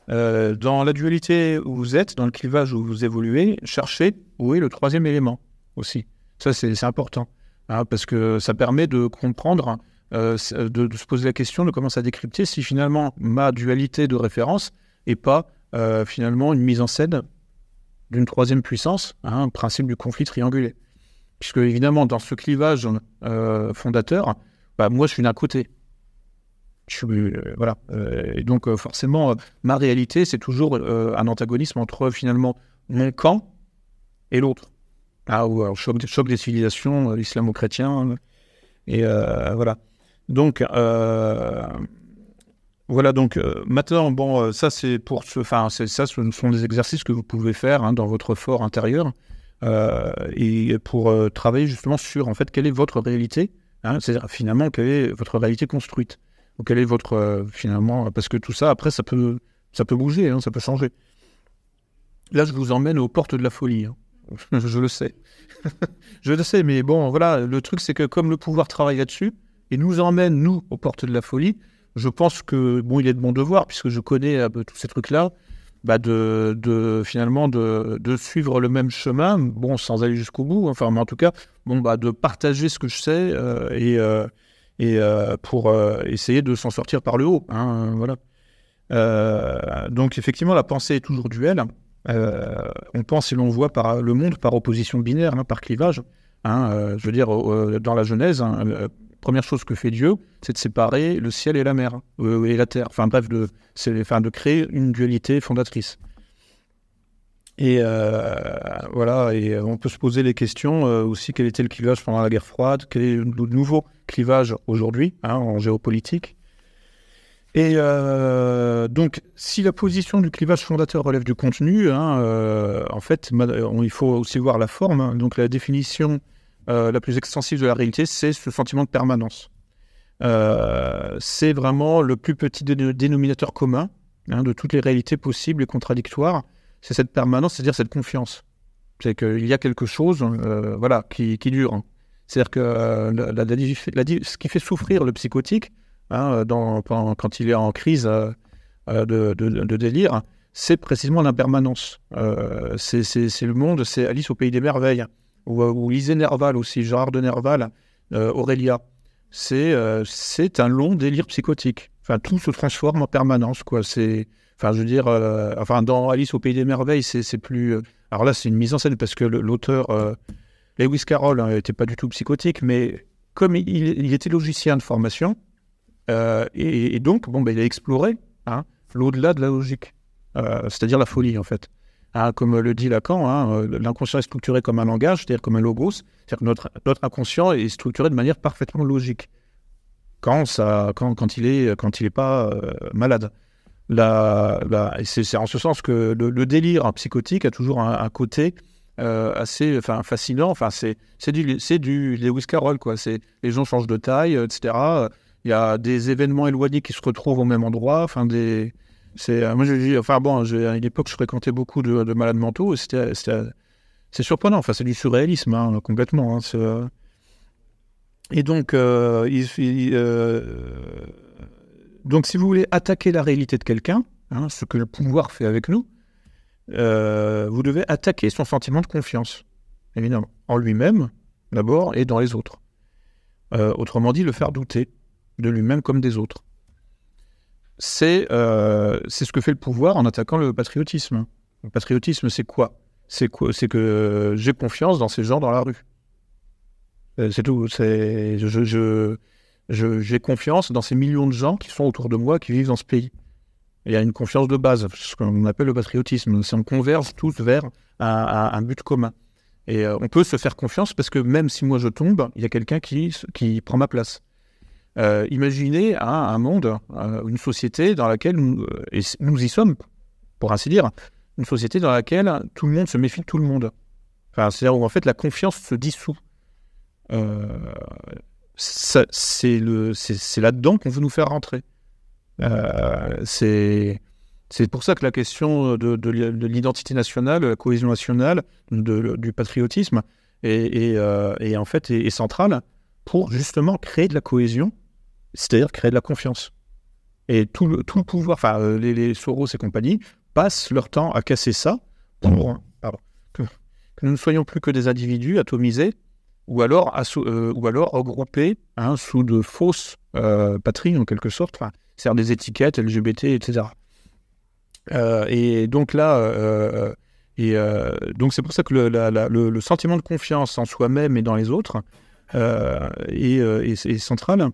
Dans la dualité où vous êtes, dans le clivage où vous évoluez, cherchez où est le troisième élément aussi. Ça, c'est important, hein, parce que ça permet de comprendre, de se poser la question, de commencer à décrypter si finalement ma dualité de référence n'est pas finalement une mise en scène d'une troisième puissance, hein, principe du conflit triangulé. Puisque évidemment, dans ce clivage fondateur, moi je suis d'un côté. Voilà. Et donc forcément, ma réalité, c'est toujours un antagonisme entre finalement mon camp et l'autre. Ah, ou alors choc des civilisations, l'islamo-chrétien, et voilà. Donc voilà. Donc maintenant, ça c'est pour ce. Enfin, ce sont des exercices que vous pouvez faire, hein, dans votre fort intérieur, et pour travailler justement sur en fait quelle est votre réalité, hein, c'est-à-dire finalement quelle est votre réalité construite. Donc, quel est votre, finalement, parce que tout ça, après, ça peut bouger, hein, ça peut changer. Là, je vous emmène aux portes de la folie. Hein. Je le sais. Je le sais, mais bon, voilà, le truc, c'est que comme le pouvoir travaille là-dessus et nous emmène, nous, aux portes de la folie, je pense que, bon, il est de mon devoir, puisque je connais tous ces trucs-là, bah de suivre le même chemin, bon, sans aller jusqu'au bout, enfin, mais en tout cas, bon, bah, de partager ce que je sais pour essayer de s'en sortir par le haut, hein, voilà. Donc, effectivement, la pensée est toujours duel. On pense et l'on voit par le monde par opposition binaire, hein, par clivage. Hein, je veux dire, dans la Genèse, hein, la première chose que fait Dieu, c'est de séparer le ciel et la mer, et la terre. Enfin bref, de créer une dualité fondatrice. Et voilà, et on peut se poser les questions aussi, quel était le clivage pendant la guerre froide, quel est le nouveau clivage aujourd'hui, hein, en géopolitique. Et donc, si la position du clivage fondateur relève du contenu, hein, en fait, il faut aussi voir la forme. Hein, donc, la définition la plus extensive de la réalité, c'est ce sentiment de permanence. C'est vraiment le plus petit dénominateur commun, hein, de toutes les réalités possibles et contradictoires. C'est cette permanence, c'est-à-dire cette confiance. C'est qu'il y a quelque chose, voilà, qui dure. Hein. C'est-à-dire que ce qui fait souffrir le psychotique, hein, quand il est en crise de délire, c'est précisément l'impermanence. C'est le monde, c'est Alice au Pays des Merveilles, ou Lisée Nerval aussi, Gérard de Nerval, Aurélia. C'est un long délire psychotique. Enfin, tout se transforme en permanence, quoi. Dans Alice au Pays des Merveilles, c'est plus... Alors là, c'est une mise en scène, parce que l'auteur, Lewis Carroll, n'était pas du tout psychotique, mais comme il était logicien de formation, et donc, bon, il a exploré, hein, l'au-delà de la logique, c'est-à-dire la folie, en fait. Hein, comme le dit Lacan, hein, l'inconscient est structuré comme un langage, c'est-à-dire comme un logos, c'est-à-dire que notre inconscient est structuré de manière parfaitement logique, quand il n'est pas malade. C'est en ce sens que le délire, hein, psychotique a toujours un côté assez fascinant. Enfin, c'est du Lewis Carroll, quoi. Les gens changent de taille, etc. Il y a des événements éloignés qui se retrouvent au même endroit. Enfin, j'ai à une époque, je fréquentais beaucoup de malades mentaux. Et c'est surprenant. Enfin, c'est du surréalisme, hein, complètement. Hein, et donc, donc, si vous voulez attaquer la réalité de quelqu'un, hein, ce que le pouvoir fait avec nous, vous devez attaquer son sentiment de confiance, évidemment, en lui-même d'abord et dans les autres. Autrement dit, le faire douter de lui-même comme des autres. C'est ce que fait le pouvoir en attaquant le patriotisme. Le patriotisme, c'est quoi ? C'est que j'ai confiance dans ces gens dans la rue. C'est tout. J'ai confiance dans ces millions de gens qui sont autour de moi, qui vivent dans ce pays. Il y a une confiance de base, ce qu'on appelle le patriotisme. C'est on converge tous vers un but commun. Et on peut se faire confiance parce que même si moi je tombe, il y a quelqu'un qui prend ma place. Imaginez, hein, un monde, une société dans laquelle nous y sommes, pour ainsi dire, une société dans laquelle tout le monde se méfie de tout le monde. Enfin, c'est-à-dire où en fait la confiance se dissout. C'est là-dedans qu'on veut nous faire rentrer. C'est pour ça que la question de l'identité nationale, de la cohésion nationale, du patriotisme est centrale, pour justement créer de la cohésion, c'est-à-dire créer de la confiance. Et tout le pouvoir, enfin les Soros et compagnie, passent leur temps à casser ça pour que nous ne soyons plus que des individus atomisés, ou alors regroupés, hein, sous de fausses patries, en quelque sorte, c'est-à-dire des étiquettes LGBT, etc. Et donc là... donc c'est pour ça que le sentiment de confiance en soi-même et dans les autres... et centrale.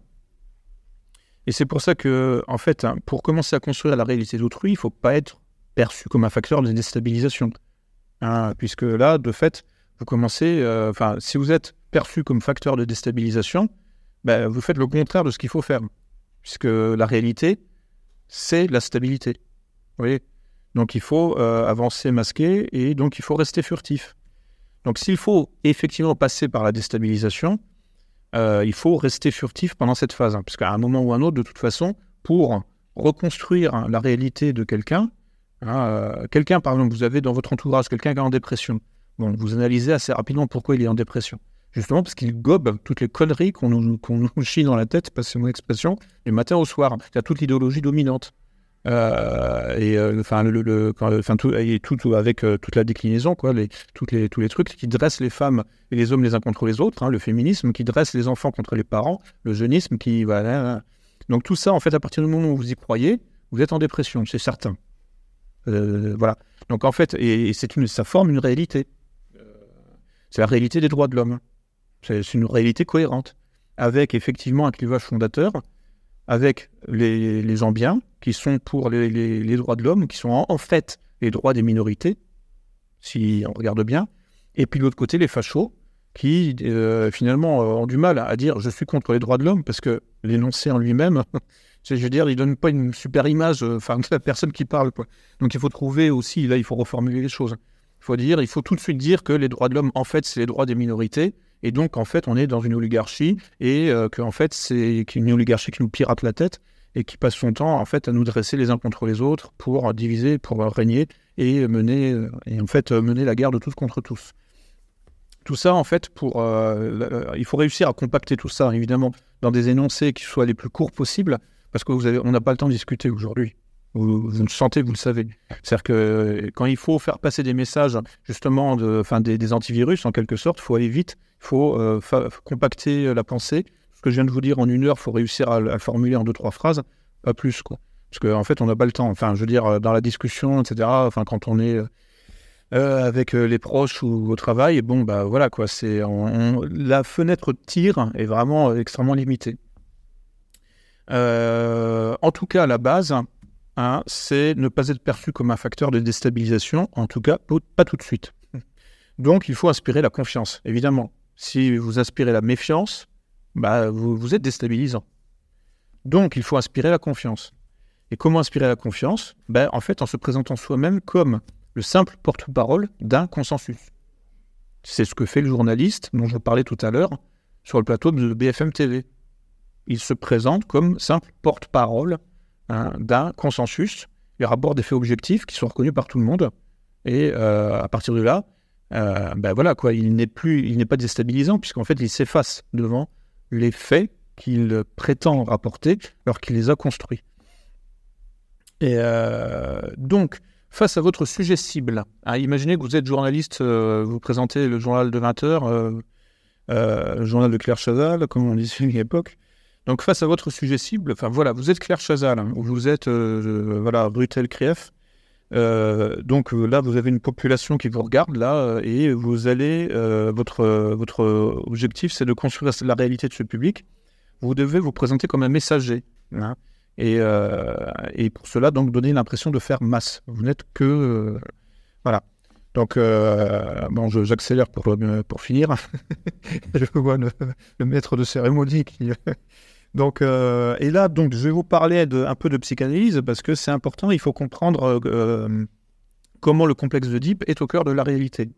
Et c'est pour ça que, en fait, hein, pour commencer à construire la réalité d'autrui, il ne faut pas être perçu comme un facteur de déstabilisation. Hein, puisque là, de fait, vous commencez... si vous êtes perçu comme facteur de déstabilisation, ben, vous faites le contraire de ce qu'il faut faire. Puisque la réalité, c'est la stabilité. Vous voyez ? Donc il faut avancer masqué, et donc il faut rester furtif. Donc s'il faut effectivement passer par la déstabilisation, il faut rester furtif pendant cette phase, hein, parce qu'à un moment ou un autre, de toute façon, pour reconstruire, hein, la réalité de quelqu'un, hein, quelqu'un, par exemple, vous avez dans votre entourage quelqu'un qui est en dépression, Bon, vous analysez assez rapidement pourquoi il est en dépression. Justement parce qu'il gobe toutes les conneries qu'on nous chie dans la tête, passez mon expression, du matin au soir. Il y a toute l'idéologie dominante. Tout avec toute la déclinaison, quoi, tous les trucs qui dressent les femmes et les hommes les uns contre les autres, hein, le féminisme qui dresse les enfants contre les parents, le jeunisme qui... Voilà. Donc tout ça, en fait, à partir du moment où vous y croyez, vous êtes en dépression, c'est certain. Voilà. Donc en fait, ça forme une réalité. C'est la réalité des droits de l'homme. C'est une réalité cohérente, avec effectivement un clivage fondateur, avec les gens bien, qui sont pour les droits de l'homme, qui sont en fait les droits des minorités, si on regarde bien. Et puis de l'autre côté, les fachos, qui finalement ont du mal à dire « je suis contre les droits de l'homme », parce que l'énoncé en lui-même, je veux dire, il ne donne pas une super image de la personne qui parle, quoi. Donc il faut trouver aussi, là il faut reformuler les choses. Il faut tout de suite dire que les droits de l'homme, en fait, c'est les droits des minorités, et donc en fait on est dans une oligarchie, et qu'en fait c'est une oligarchie qui nous pirate la tête, et qui passe son temps en fait à nous dresser les uns contre les autres pour diviser, pour régner et mener la guerre de tous contre tous. Tout ça en fait pour il faut réussir à compacter tout ça évidemment dans des énoncés qui soient les plus courts possibles parce que on n'a pas le temps de discuter aujourd'hui. Vous le sentez, vous le savez. C'est-à-dire que quand il faut faire passer des messages justement des antivirus en quelque sorte, il faut aller vite, il faut compacter la pensée. Ce que je viens de vous dire en 1 heure, il faut réussir à le formuler en 2-3 phrases, pas plus, quoi. Parce qu'en fait, on n'a pas le temps. Enfin, je veux dire, dans la discussion, etc., quand on est avec les proches ou au travail, bon, bah voilà, quoi. La fenêtre de tir est vraiment extrêmement limitée. En tout cas, la base, hein, c'est ne pas être perçu comme un facteur de déstabilisation, en tout cas, pas tout de suite. Donc, il faut inspirer la confiance, évidemment. Si vous inspirez la méfiance, vous êtes déstabilisant. Donc, il faut inspirer la confiance. Et comment inspirer la confiance ? En fait, en se présentant soi-même comme le simple porte-parole d'un consensus. C'est ce que fait le journaliste dont je parlais tout à l'heure sur le plateau de BFM TV. Il se présente comme simple porte-parole d'un consensus. Il rapporte des faits objectifs qui sont reconnus par tout le monde. Et à partir de là, il n'est pas déstabilisant puisqu'en fait, il s'efface devant les faits qu'il prétend rapporter alors qu'il les a construits. Et donc, face à votre sujet cible, hein, imaginez que vous êtes journaliste, vous présentez le journal de 20h, le journal de Claire Chazal, comme on disait à l'époque. Donc, face à votre sujet cible, vous êtes Claire Chazal, hein, ou vous êtes Rutel Krief. Donc là, vous avez une population qui vous regarde là, et vous allez votre objectif, c'est de construire la réalité de ce public. Vous devez vous présenter comme un messager, hein, et pour cela donc donner l'impression de faire masse. Vous n'êtes que voilà. Donc j'accélère pour finir. Je vois le maître de cérémonie qui. Donc, et là, donc, je vais vous parler un peu de psychanalyse parce que c'est important, il faut comprendre comment le complexe d'Œdipe est au cœur de la réalité.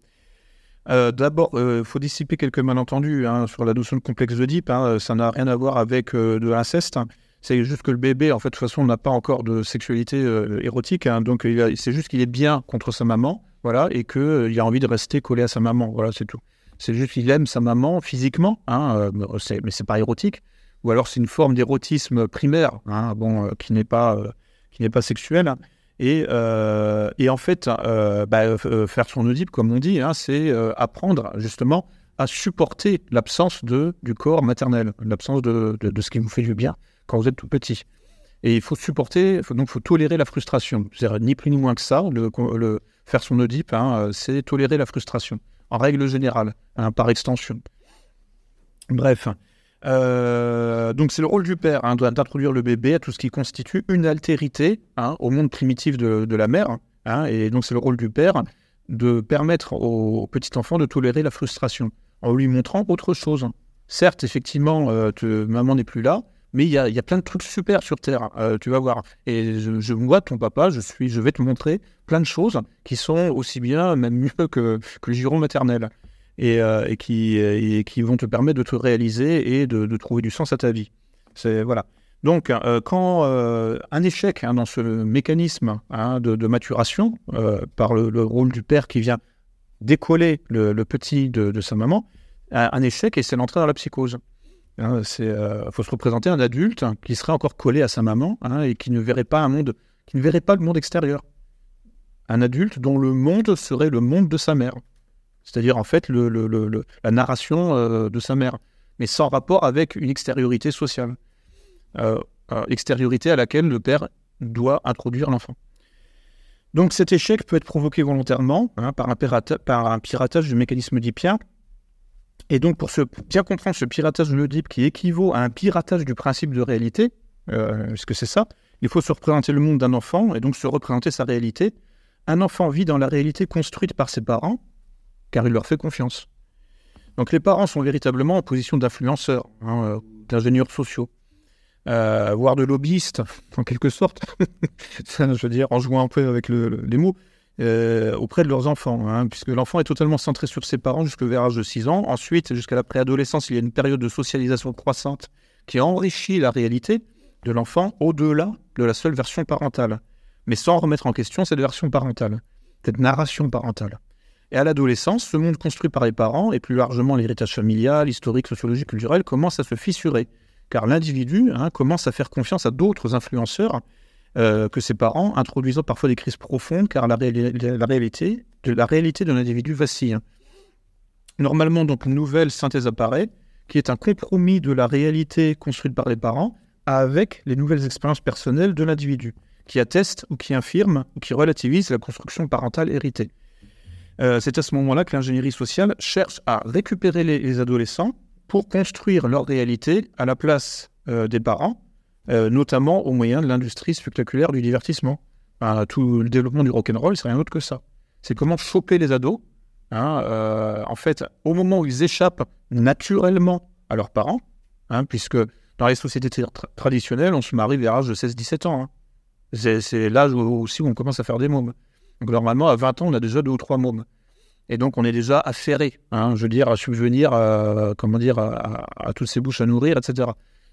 D'abord, il faut dissiper quelques malentendus sur la notion de complexe d'Œdipe, ça n'a rien à voir avec de l'inceste, c'est juste que le bébé, en fait, de toute façon, n'a pas encore de sexualité érotique, donc c'est juste qu'il est bien contre sa maman, voilà, et qu'il a envie de rester collé à sa maman, voilà, c'est tout. C'est juste qu'il aime sa maman physiquement, mais c'est pas érotique. Ou alors c'est une forme d'érotisme primaire, qui n'est pas sexuel. Hein. Et en fait, faire son Oedipe, comme on dit, c'est apprendre justement à supporter l'absence du corps maternel, l'absence de ce qui vous fait du bien quand vous êtes tout petit. Et il faut faut tolérer la frustration. C'est-à-dire ni plus ni moins que ça, le faire son Oedipe, c'est tolérer la frustration, en règle générale, par extension. Bref. Donc c'est le rôle du père d'introduire le bébé à tout ce qui constitue une altérité au monde primitif de la mère, et donc c'est le rôle du père de permettre au petit enfant de tolérer la frustration en lui montrant autre chose. Certes, effectivement, maman n'est plus là, mais il y a plein de trucs super sur Terre, tu vas voir, et je vois ton papa, je vais te montrer plein de choses qui sont aussi bien, même mieux que le giron maternel. Et qui vont te permettre de te réaliser et de trouver du sens à ta vie. Voilà. Donc, quand un échec dans ce mécanisme de maturation, par le rôle du père qui vient décoller le petit de sa maman, un échec, et c'est l'entrée dans la psychose. Hein, faut se représenter un adulte qui serait encore collé à sa maman, hein, et qui ne verrait pas le monde extérieur. Un adulte dont le monde serait le monde de sa mère. C'est-à-dire, en fait, la narration de sa mère, mais sans rapport avec une extériorité sociale. Extériorité à laquelle le père doit introduire l'enfant. Donc cet échec peut être provoqué volontairement, hein, par un piratage du mécanisme oedipien. Et donc pour bien comprendre ce piratage de l'Oedipe qui équivaut à un piratage du principe de réalité, puisque c'est ça, il faut se représenter le monde d'un enfant et donc se représenter sa réalité. Un enfant vit dans la réalité construite par ses parents, car il leur fait confiance. Donc les parents sont véritablement en position d'influenceurs, hein, d'ingénieurs sociaux. Voire de lobbyiste, en quelque sorte, je veux dire, en jouant un peu avec les mots, auprès de leurs enfants, hein, puisque l'enfant est totalement centré sur ses parents jusqu'au vers l'âge de 6 ans. Ensuite, jusqu'à la préadolescence, il y a une période de socialisation croissante qui enrichit la réalité de l'enfant au-delà de la seule version parentale, mais sans remettre en question cette version parentale, cette narration parentale. Et à l'adolescence, ce monde construit par les parents, et plus largement l'héritage familial, historique, sociologique, culturel, commence à se fissurer. Car l'individu, hein, commence à faire confiance à d'autres influenceurs que ses parents, introduisant parfois des crises profondes, car la réalité de l'individu vacille. Normalement, donc, une nouvelle synthèse apparaît, qui est un compromis de la réalité construite par les parents avec les nouvelles expériences personnelles de l'individu, qui atteste ou qui infirme ou qui relativise la construction parentale héritée. C'est à ce moment-là que l'ingénierie sociale cherche à récupérer les adolescents pour construire leur réalité à la place des parents, notamment au moyen de l'industrie spectaculaire du divertissement. Enfin, tout le développement du rock'n'roll, c'est rien d'autre que ça. C'est comment choper les ados, hein, en fait, au moment où ils échappent naturellement à leurs parents, hein, puisque dans les sociétés traditionnelles, on se marie vers l'âge de 16-17 ans. Hein. C'est l'âge aussi où on commence à faire des mômes. Donc normalement, à 20 ans, on a déjà 2 ou 3 mômes. Et donc, on est déjà affairé, hein, je veux dire, à subvenir, à toutes ces bouches à nourrir, etc.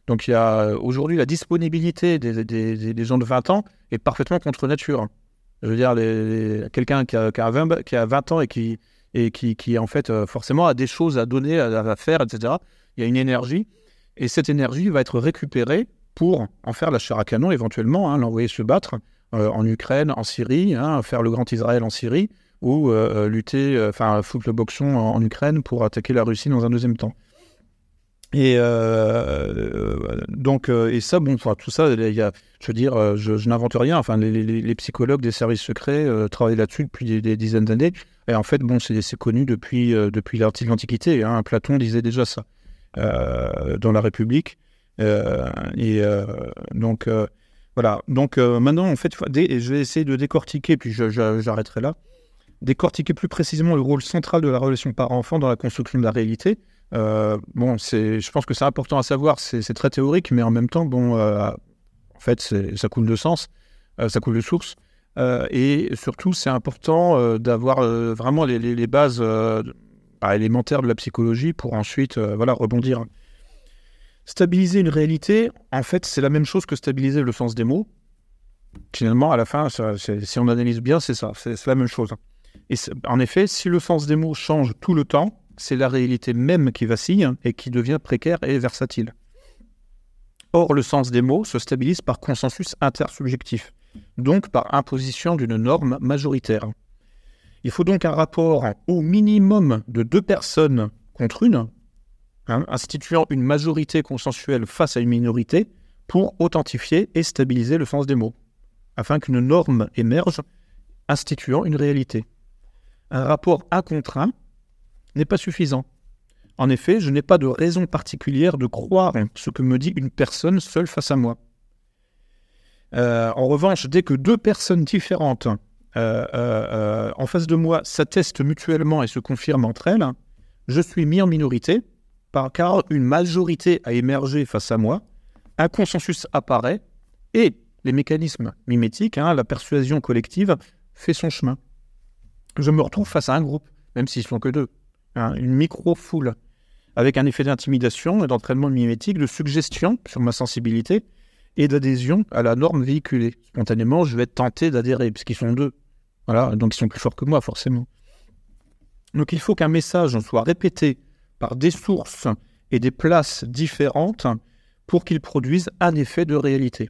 Donc, il y a aujourd'hui la disponibilité des gens de 20 ans est parfaitement contre nature. Je veux dire, quelqu'un qui a 20 ans et qui en fait, forcément, a des choses à donner, à faire, etc. Il y a une énergie. Et cette énergie va être récupérée pour en faire la chair à canon, éventuellement, hein, l'envoyer se battre en Ukraine, en Syrie, hein, faire le grand Israël en Syrie, ou lutter, foutre le boxon en Ukraine pour attaquer la Russie dans un deuxième temps. Et donc, et ça, bon, tout ça, je n'invente rien. Enfin, les psychologues des services secrets travaillent là-dessus depuis des dizaines d'années. Et en fait, bon, c'est connu depuis l'Antiquité. Hein. Platon disait déjà ça dans La République. Voilà. Donc, maintenant, en fait, je vais essayer de décortiquer, puis j'arrêterai là. Décortiquer plus précisément le rôle central de la relation parent-enfant dans la construction de la réalité. Je pense que c'est important à savoir, c'est très théorique, mais en même temps, en fait, ça coule de sens, ça coule de source. Et surtout, c'est important d'avoir vraiment les bases élémentaires de la psychologie pour ensuite rebondir. Stabiliser une réalité, en fait, c'est la même chose que stabiliser le sens des mots. Finalement, à la fin, si on analyse bien, c'est ça, c'est la même chose. Et en effet, si le sens des mots change tout le temps, c'est la réalité même qui vacille et qui devient précaire et versatile. Or, le sens des mots se stabilise par consensus intersubjectif, donc par imposition d'une norme majoritaire. Il faut donc un rapport au minimum de 2 personnes contre une, hein, instituant une majorité consensuelle face à une minorité pour authentifier et stabiliser le sens des mots, afin qu'une norme émerge instituant une réalité. Un rapport incontraint n'est pas suffisant. En effet, je n'ai pas de raison particulière de croire ce que me dit une personne seule face à moi. En revanche, dès que 2 personnes différentes en face de moi s'attestent mutuellement et se confirment entre elles, je suis mis en minorité, car une majorité a émergé face à moi, un consensus apparaît et les mécanismes mimétiques, hein, la persuasion collective, fait son chemin. Je me retrouve face à un groupe, même s'ils ne sont que 2, hein, une micro-foule, avec un effet d'intimidation et d'entraînement mimétique, de suggestion sur ma sensibilité et d'adhésion à la norme véhiculée. Spontanément, je vais être tenté d'adhérer, parce qu'ils sont 2. Voilà, donc ils sont plus forts que moi, forcément. Donc il faut qu'un message soit répété par des sources et des places différentes pour qu'il produise un effet de réalité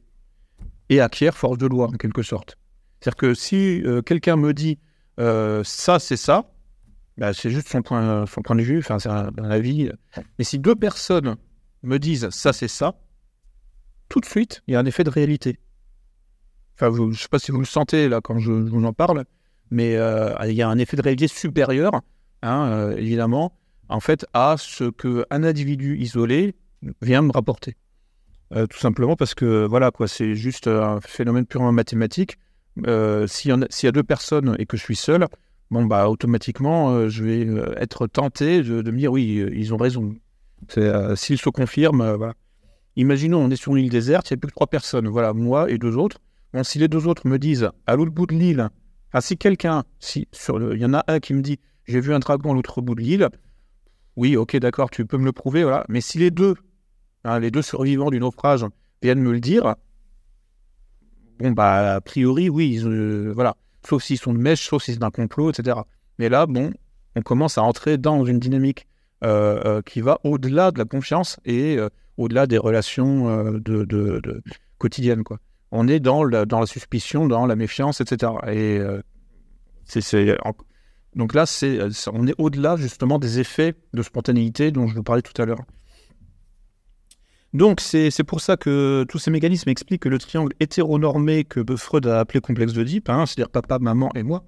et acquiert force de loi en quelque sorte. C'est-à-dire que si quelqu'un me dit ça c'est ça, bah, c'est juste son point de vue, enfin, c'est un avis. Mais si deux personnes me disent ça c'est ça, tout de suite il y a un effet de réalité. Enfin, je ne sais pas si vous le sentez là quand je vous en parle, mais il y a un effet de réalité supérieur, évidemment, en fait, à ce qu'un individu isolé vient me rapporter. Tout simplement parce que, voilà, quoi, c'est juste un phénomène purement mathématique. S'il y a deux personnes et que je suis seul, bon, bah, automatiquement, je vais être tenté de me dire, oui, ils ont raison. S'ils se confirment, voilà. Imaginons, on est sur une île déserte, il n'y a plus que trois personnes, voilà, moi et deux autres. Bon, si les deux autres me disent, à l'autre bout de l'île, ah, si quelqu'un, il y en a un qui me dit « j'ai vu un dragon à l'autre bout de l'île », oui, ok, d'accord, tu peux me le prouver, voilà. Mais si les deux survivants du naufrage viennent me le dire, bon, bah, a priori, oui, voilà. Sauf s'ils sont de mèche, sauf si c'est un complot, etc. Mais là, bon, on commence à entrer dans une dynamique qui va au-delà de la confiance et au-delà des relations de quotidiennes, quoi. On est dans la suspicion, dans la méfiance, etc. Et donc là, on est au-delà justement des effets de spontanéité dont je vous parlais tout à l'heure. Donc c'est pour ça que tous ces mécanismes expliquent que le triangle hétéronormé que Freud a appelé complexe d'Oedipe, c'est-à-dire papa, maman et moi,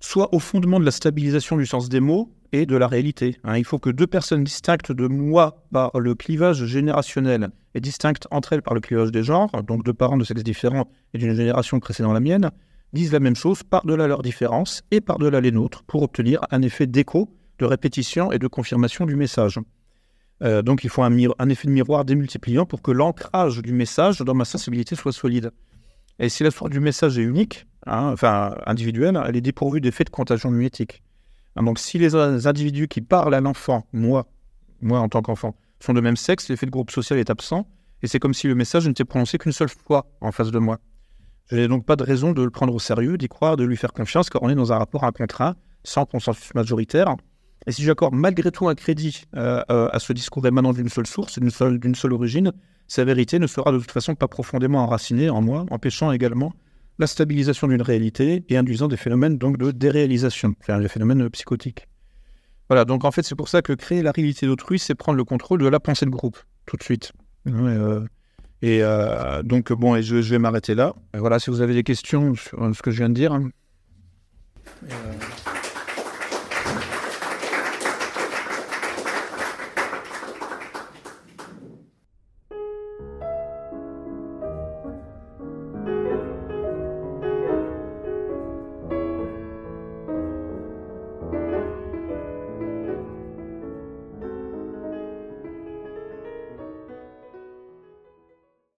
soit au fondement de la stabilisation du sens des mots et de la réalité. Il faut que deux personnes distinctes de moi par le clivage générationnel et distinctes entre elles par le clivage des genres, donc deux parents de sexes différents et d'une génération précédant la mienne, disent la même chose par-delà leurs différences et par-delà les nôtres pour obtenir un effet d'écho, de répétition et de confirmation du message. Donc il faut un effet de miroir démultipliant pour que l'ancrage du message dans ma sensibilité soit solide. Et si la source du message est unique, individuelle, elle est dépourvue d'effet de contagion mimétique. Donc si les individus qui parlent à l'enfant, moi en tant qu'enfant, sont de même sexe, l'effet de groupe social est absent, et c'est comme si le message n'était prononcé qu'une seule fois en face de moi. Je n'ai donc pas de raison de le prendre au sérieux, d'y croire, de lui faire confiance, car on est dans un rapport à contrat, sans consensus majoritaire. Et si j'accorde malgré tout un crédit à ce discours émanant d'une seule source, d'une seule origine, sa vérité ne sera de toute façon pas profondément enracinée en moi, empêchant également la stabilisation d'une réalité et induisant des phénomènes donc de déréalisation, c'est-à-dire des phénomènes psychotiques. Voilà, donc en fait c'est pour ça que créer la réalité d'autrui, c'est prendre le contrôle de la pensée de groupe, tout de suite. Donc bon, et je vais m'arrêter là. Et voilà, si vous avez des questions sur ce que je viens de dire.